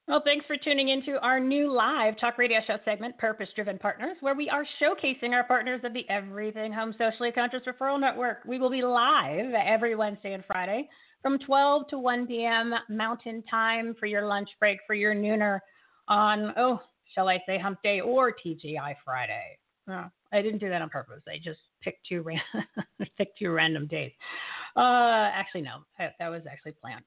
Well, thanks for tuning into our new live talk radio show segment, Purpose Driven Partners, where we are showcasing our partners of the Everything Home Socially Conscious Referral Network. We will be live every Wednesday and Friday from 12 to 1 p.m. Mountain Time for your lunch break, for your nooner. on, shall I say hump day or TGI Friday? No, I didn't do that on purpose. I just picked two random days. Actually, no, that was actually planned.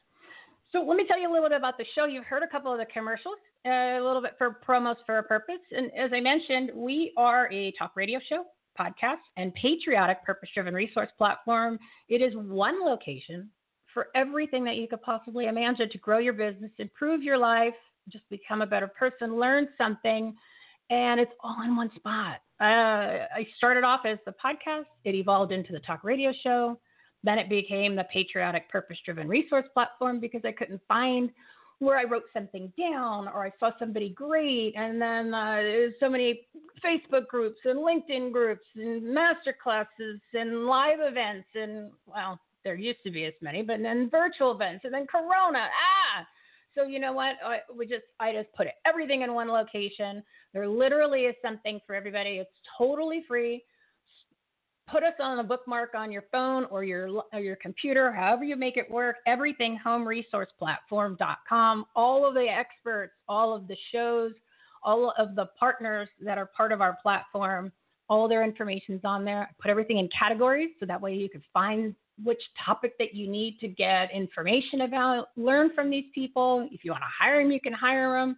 So let me tell you a little bit about the show. You've heard a couple of the commercials, a little bit for Promos for a Purpose. And as I mentioned, we are a talk radio show, podcast, and patriotic purpose-driven resource platform. It is one location for everything that you could possibly imagine to grow your business, improve your life, just become a better person, learn something, and it's all in one spot. I started off as the podcast. It evolved into the talk radio show. Then it became the patriotic purpose-driven resource platform because I couldn't find where I wrote something down or I saw somebody great. And then there's so many Facebook groups and LinkedIn groups and master classes and live events. And, well, there used to be as many, but then virtual events and then Corona. So you know what? I just put it, everything in one location. There literally is something for everybody. It's totally free. Put us on a bookmark on your phone or your computer, however you make it work, everythinghomeresourceplatform.com. All of the experts, all of the shows, all of the partners that are part of our platform, all their information's on there. I put everything in categories so that way you can find which topic that you need to get information about, learn from these people. If you want to hire them, you can hire them,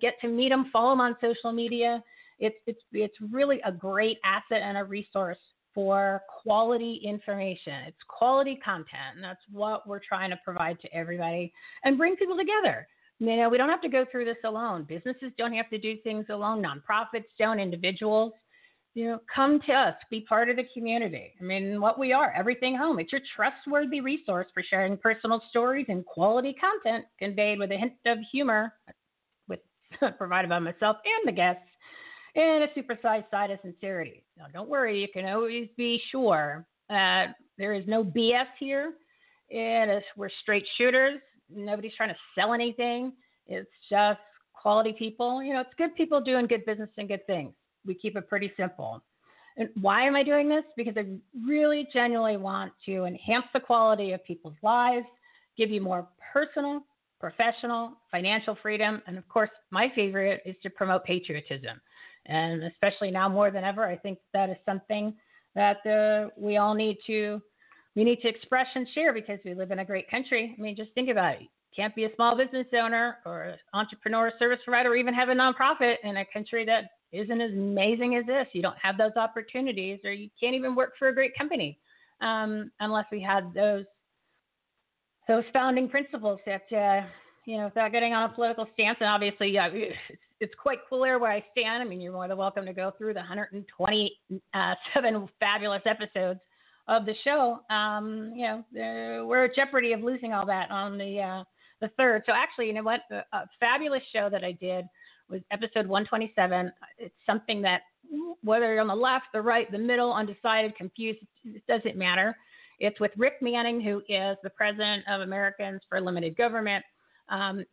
get to meet them, follow them on social media. It's really a great asset and a resource for quality information. It's quality content, and that's what we're trying to provide to everybody and bring people together. You know, we don't have to go through this alone. Businesses don't have to do things alone. Nonprofits don't, individuals. You know, come to us, be part of the community. I mean, what we are, Everything Home. It's your trustworthy resource for sharing personal stories and quality content conveyed with a hint of humor with provided by myself and the guests. And a supersized side of sincerity. Now, don't worry. You can always be sure that there is no BS here. And we're straight shooters. Nobody's trying to sell anything. It's just quality people. You know, it's good people doing good business and good things. We keep it pretty simple. And why am I doing this? Because I really genuinely want to enhance the quality of people's lives, give you more personal, professional, financial freedom. And, of course, my favorite is to promote patriotism. And especially now more than ever, I think that is something that we all need to express and share because we live in a great country. I mean, just think about it. You can't be a small business owner or entrepreneur, service provider, or even have a nonprofit in a country that isn't as amazing as this. You don't have those opportunities, or you can't even work for a great company unless we had those founding principles that you know, without getting on a political stance. And obviously, yeah, it's quite clear where I stand. I mean, you're more than welcome to go through the 127 fabulous episodes of the show. You know, we're at jeopardy of losing all that on the third. So actually, you know what? A fabulous show that I did was episode 127. It's something that whether you're on the left, the right, the middle, undecided, confused, it doesn't matter. It's with Rick Manning, who is the president of Americans for Limited Government.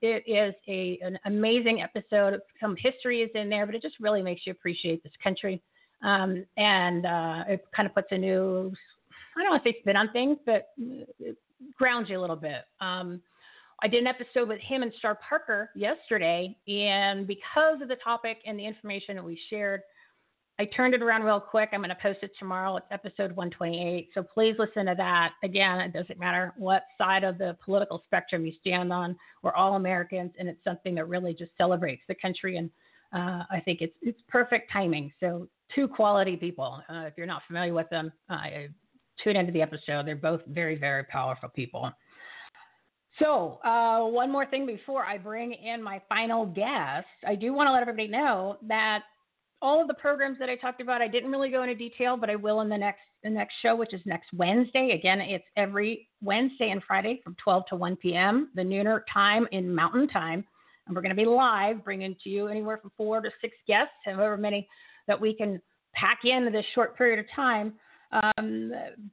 It is an amazing episode. Some history is in there, but it just really makes you appreciate this country. And it kind of puts a new, I don't want to say spin on things, but it grounds you a little bit. I did an episode with him and Star Parker yesterday, and because of the topic and the information that we shared, I turned it around real quick. I'm going to post it tomorrow. It's episode 128. So please listen to that. Again, it doesn't matter what side of the political spectrum you stand on. We're all Americans, and it's something that really just celebrates the country. And I think it's perfect timing. So two quality people. If you're not familiar with them, tune into the episode. They're both very, very powerful people. So one more thing before I bring in my final guest, I do want to let everybody know that all of the programs that I talked about, I didn't really go into detail, but I will in the next show, which is next Wednesday. Again, it's every Wednesday and Friday from 12 to 1 p.m., the nooner time in Mountain Time. And we're going to be live, bringing to you anywhere from 4 to 6 guests, however many that we can pack into this short period of time.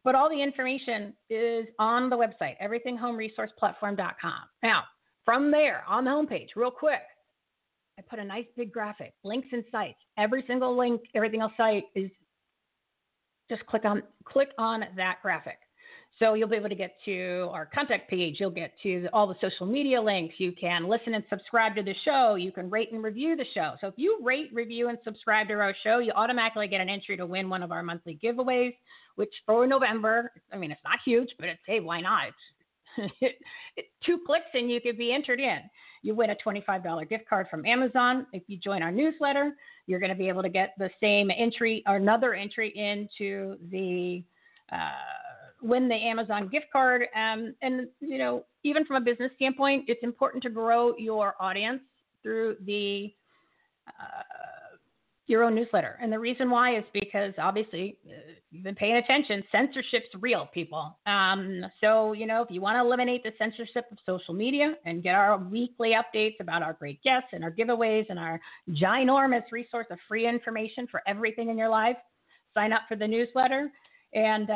But all the information is on the website, everythinghomeresourceplatform.com. Now, from there, on the homepage, real quick, I put a nice big graphic, links and sites. Every single link, every single site is just click on that graphic. So you'll be able to get to our contact page. You'll get to all the social media links. You can listen and subscribe to the show. You can rate and review the show. So if you rate, review, and subscribe to our show, you automatically get an entry to win one of our monthly giveaways, which for November, I mean, it's not huge, but it's, hey, why not? Two clicks and you could be entered in. You win a $25 gift card from Amazon. If you join our newsletter, you're going to be able to get the same entry or another entry into the win the Amazon gift card. And, you know, even from a business standpoint, it's important to grow your audience through the your own newsletter. And the reason why is because obviously you've been paying attention. Censorship's real, people. So, you know, if you want to eliminate the censorship of social media and get our weekly updates about our great guests and our giveaways and our ginormous resource of free information for everything in your life, sign up for the newsletter. And,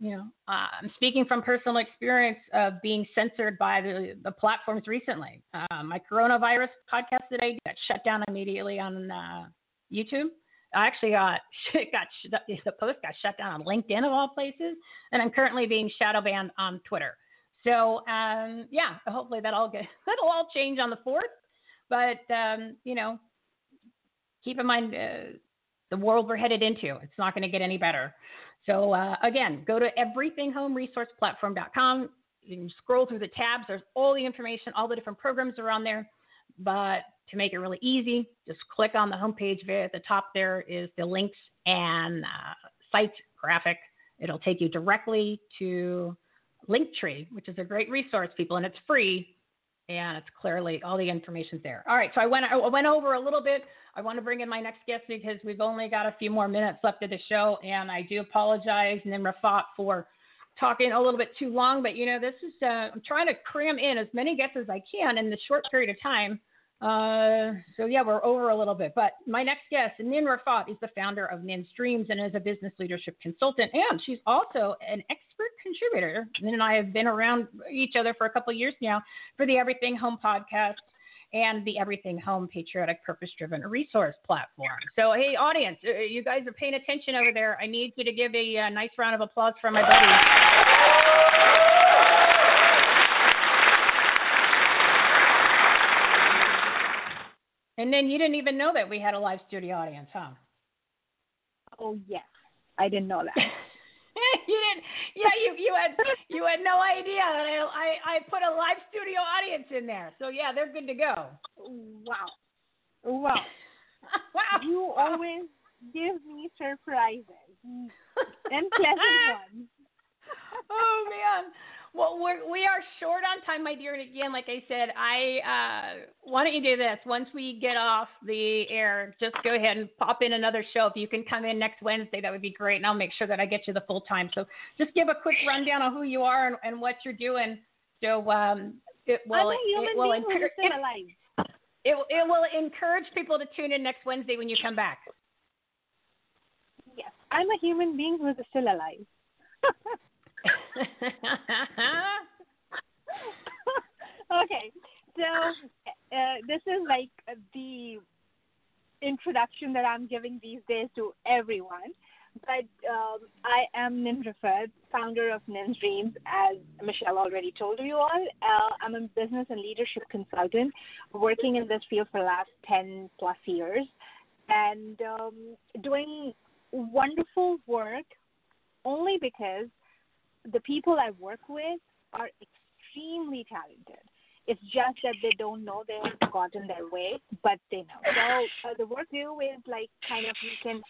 you know, I'm speaking from personal experience of being censored by the platforms recently. My coronavirus podcast that I did got shut down immediately on YouTube. I actually the post got shut down on LinkedIn of all places, and I'm currently being shadow banned on Twitter. So, yeah, hopefully that'll all change on the 4th. But, you know, keep in mind the world we're headed into. It's not going to get any better. So, again, go to everythinghomeresourceplatform.com. You can scroll through the tabs. There's all the information. All the different programs are on there. But to make it really easy, just click on the homepage. At the top there is the links and site graphic. It'll take you directly to Linktree, which is a great resource, people, and it's free. And it's clearly all the information's there. All right, so I went over a little bit. I want to bring in my next guest because we've only got a few more minutes left of the show, and I do apologize, Nyn Riffat, for talking a little bit too long. But, you know, this is I'm trying to cram in as many guests as I can in the short period of time. So, yeah, we're over a little bit. But my next guest, Nyn Riffat, is the founder of Nyn's Dreams and is a business leadership consultant. And she's also an expert contributor. Nyn and I have been around each other for a couple of years now for the Everything Home podcast and the Everything Home Patriotic Purpose-Driven Resource Platform. So, hey, audience, you guys are paying attention over there. I need you to give a nice round of applause for my buddy. And then you didn't even know that we had a live studio audience, huh? Oh, yes. I didn't know that. You didn't. Yeah, you had no idea that I put a live studio audience in there. So, yeah, they're good to go. Wow. Wow. You always give me surprises. And pleasant ones. Oh, man. Well, we are short on time, my dear. And again, like I said, why don't you do this? Once we get off the air, just go ahead and pop in another show. If you can come in next Wednesday, that would be great. And I'll make sure that I get you the full time. So just give a quick rundown on who you are and what you're doing. So it will encourage people to tune in next Wednesday when you come back. Yes, I'm a human being who is still alive. Okay, so this is like the introduction that I'm giving these days to everyone. But I am Nyn Riffat, founder of Nyn's Dreams, as Michelle already told you all. I'm a business and leadership consultant working in this field for the last 10 plus years and doing wonderful work only because the people I work with are extremely talented. It's just that they don't know they have gotten their way, but they know. So the work we do is like kind of you can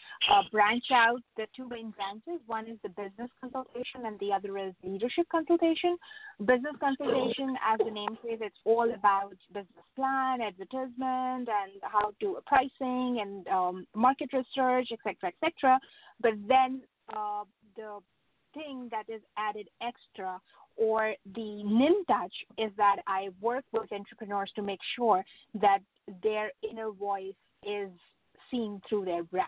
branch out the two main branches. One is the business consultation and the other is leadership consultation. Business consultation, as the name says, it's all about business plan, advertisement, and how to pricing and market research, etc. But then the thing that is added extra or the Nyn touch is that I work with entrepreneurs to make sure that their inner voice is seen through their brand.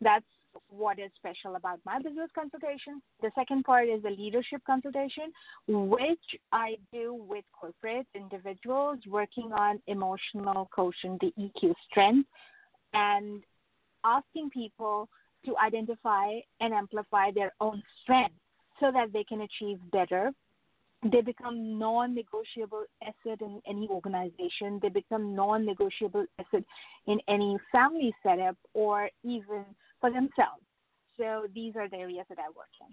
That's what is special about my business consultation. The second part is the leadership consultation, which I do with corporate individuals working on emotional quotient, the EQ strength, and asking people to identify and amplify their own strength so that they can achieve better. They become non-negotiable asset in any organization. They become non-negotiable asset in any family setup or even for themselves. So these are the areas that I work in.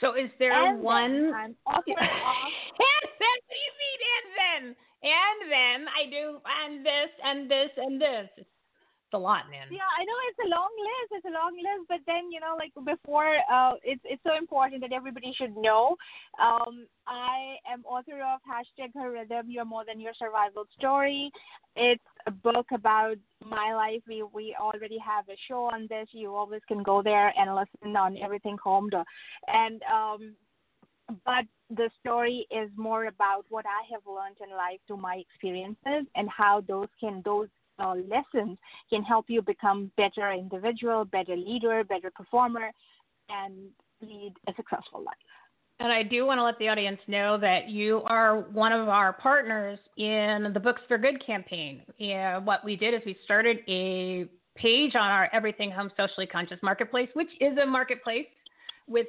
So is there and one? I'm offering off. And then I do and this. It's a lot, man. Yeah, I know it's a long list. But then, you know, like before, it's so important that everybody should know. I am author of hashtag her rhythm. You're more than your survival story. It's a book about my life. We already have a show on this. You always can go there and listen on Everything Home. But the story is more about what I have learned in life through my experiences and how those lessons can help you become better individual, better leader, better performer, and lead a successful life. And I do want to let the audience know that you are one of our partners in the Books for Good campaign. Yeah, what we did is we started a page on our Everything Home Socially Conscious Marketplace, which is a marketplace with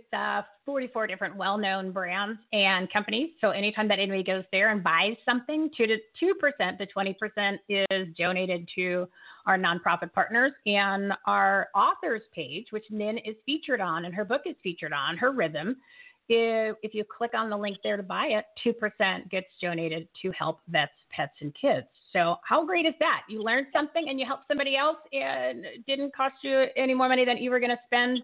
44 different well-known brands and companies. So anytime that anybody goes there and buys something, 2% to 20% is donated to our nonprofit partners. And our authors page, which Nyn is featured on and her book is featured on, Her Rhythm, if you click on the link there to buy it, 2% gets donated to help vets, pets, and kids. So how great is that? You learned something and you helped somebody else, and it didn't cost you any more money than you were going to spend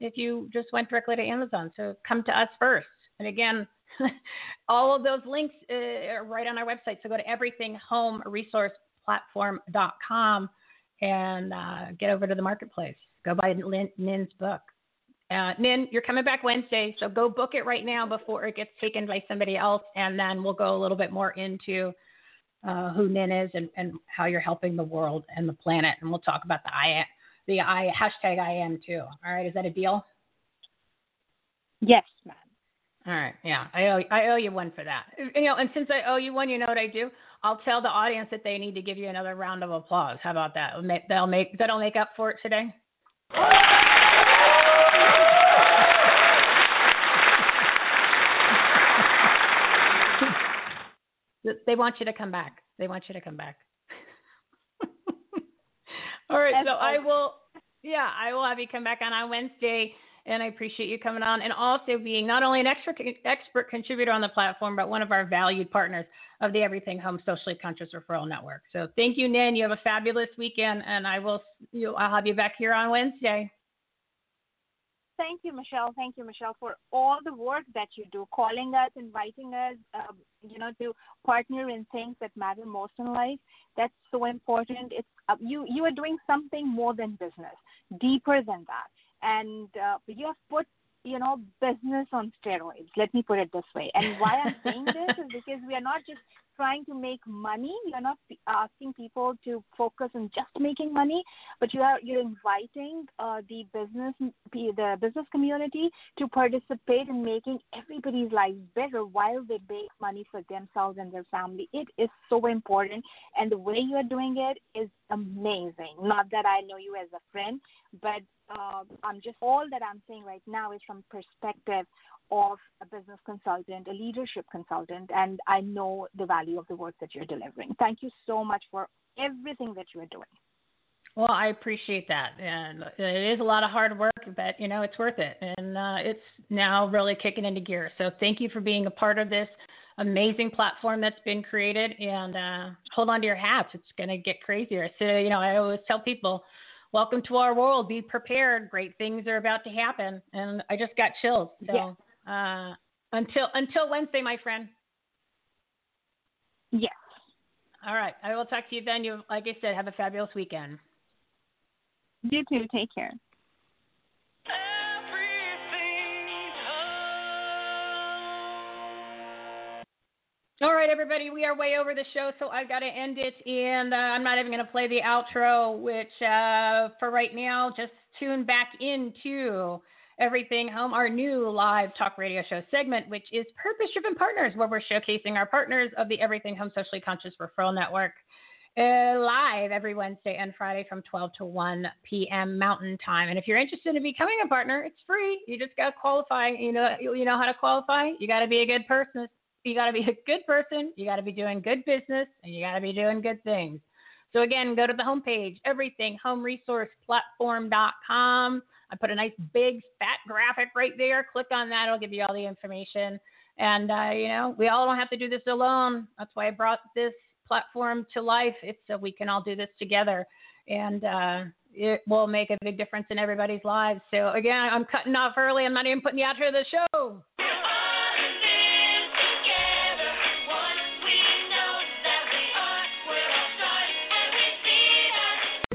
if you just went directly to Amazon. So come to us first. And again, all of those links are right on our website. So go to everythinghomeresourceplatform.com and get over to the marketplace. Go buy Nyn's book. Nyn, you're coming back Wednesday, so go book it right now before it gets taken by somebody else. And then we'll go a little bit more into who Nyn is and how you're helping the world and the planet. And we'll talk about the hashtag I am too. All right. Is that a deal? Yes, ma'am. All right. Yeah. I owe you one for that. You know, and since I owe you one, you know what I do? I'll tell the audience that they need to give you another round of applause. How about that? That'll make up for it today. They want you to come back. All right, so I will have you come back on Wednesday, and I appreciate you coming on and also being not only an expert contributor on the platform, but one of our valued partners of the Everything Home Socially Conscious Referral Network. So thank you, Nyn. You have a fabulous weekend, and I'll have you back here on Wednesday. Thank you, Michele. For all the work that you do, calling us, inviting us, to partner in things that matter most in life. That's so important. It's you are doing something more than business, deeper than that. And you have put, business on steroids. Let me put it this way. And why I'm saying this is because we are not just trying to make money. You're not asking people to focus on just making money, but you're inviting the business community to participate in making everybody's lives better while they make money for themselves and their family. It is so important, and the way you are doing it is amazing. Not that I know you as a friend, but all that I'm saying right now is from perspective of a business consultant, a leadership consultant, and I know the value of the work that you're delivering. Thank you so much for everything that you're doing. Well, I appreciate that. And it is a lot of hard work, but, it's worth it. And it's now really kicking into gear. So thank you for being a part of this amazing platform that's been created. And hold on to your hats. It's going to get crazier. So, I always tell people, welcome to our world. Be prepared. Great things are about to happen. And I just got chills. So. Yeah. Until Wednesday, my friend. Yes. All right. I will talk to you then. You, like I said, have a fabulous weekend. You too. Take care. All right, everybody. We are way over the show, so I've got to end it. And I'm not even going to play the outro, which for right now, just tune back into Everything Home, our new live talk radio show segment, which is Purpose Driven Partners, where we're showcasing our partners of the Everything Home Socially Conscious Referral Network. live every Wednesday and Friday from 12 to 1 p.m. Mountain Time. And if you're interested in becoming a partner, it's free. You just got to qualify. You know how to qualify. You got to be a good person. You got to be a good person. You got to be doing good business, and you got to be doing good things. So again, go to the homepage, everythinghomeresourceplatform.com. I put a nice big fat graphic right there. Click on that. It'll give you all the information. And we all don't have to do this alone. That's why I brought this platform to life. It's so we can all do this together, and it will make a big difference in everybody's lives. So again, I'm cutting off early. I'm not even putting the outro of the show.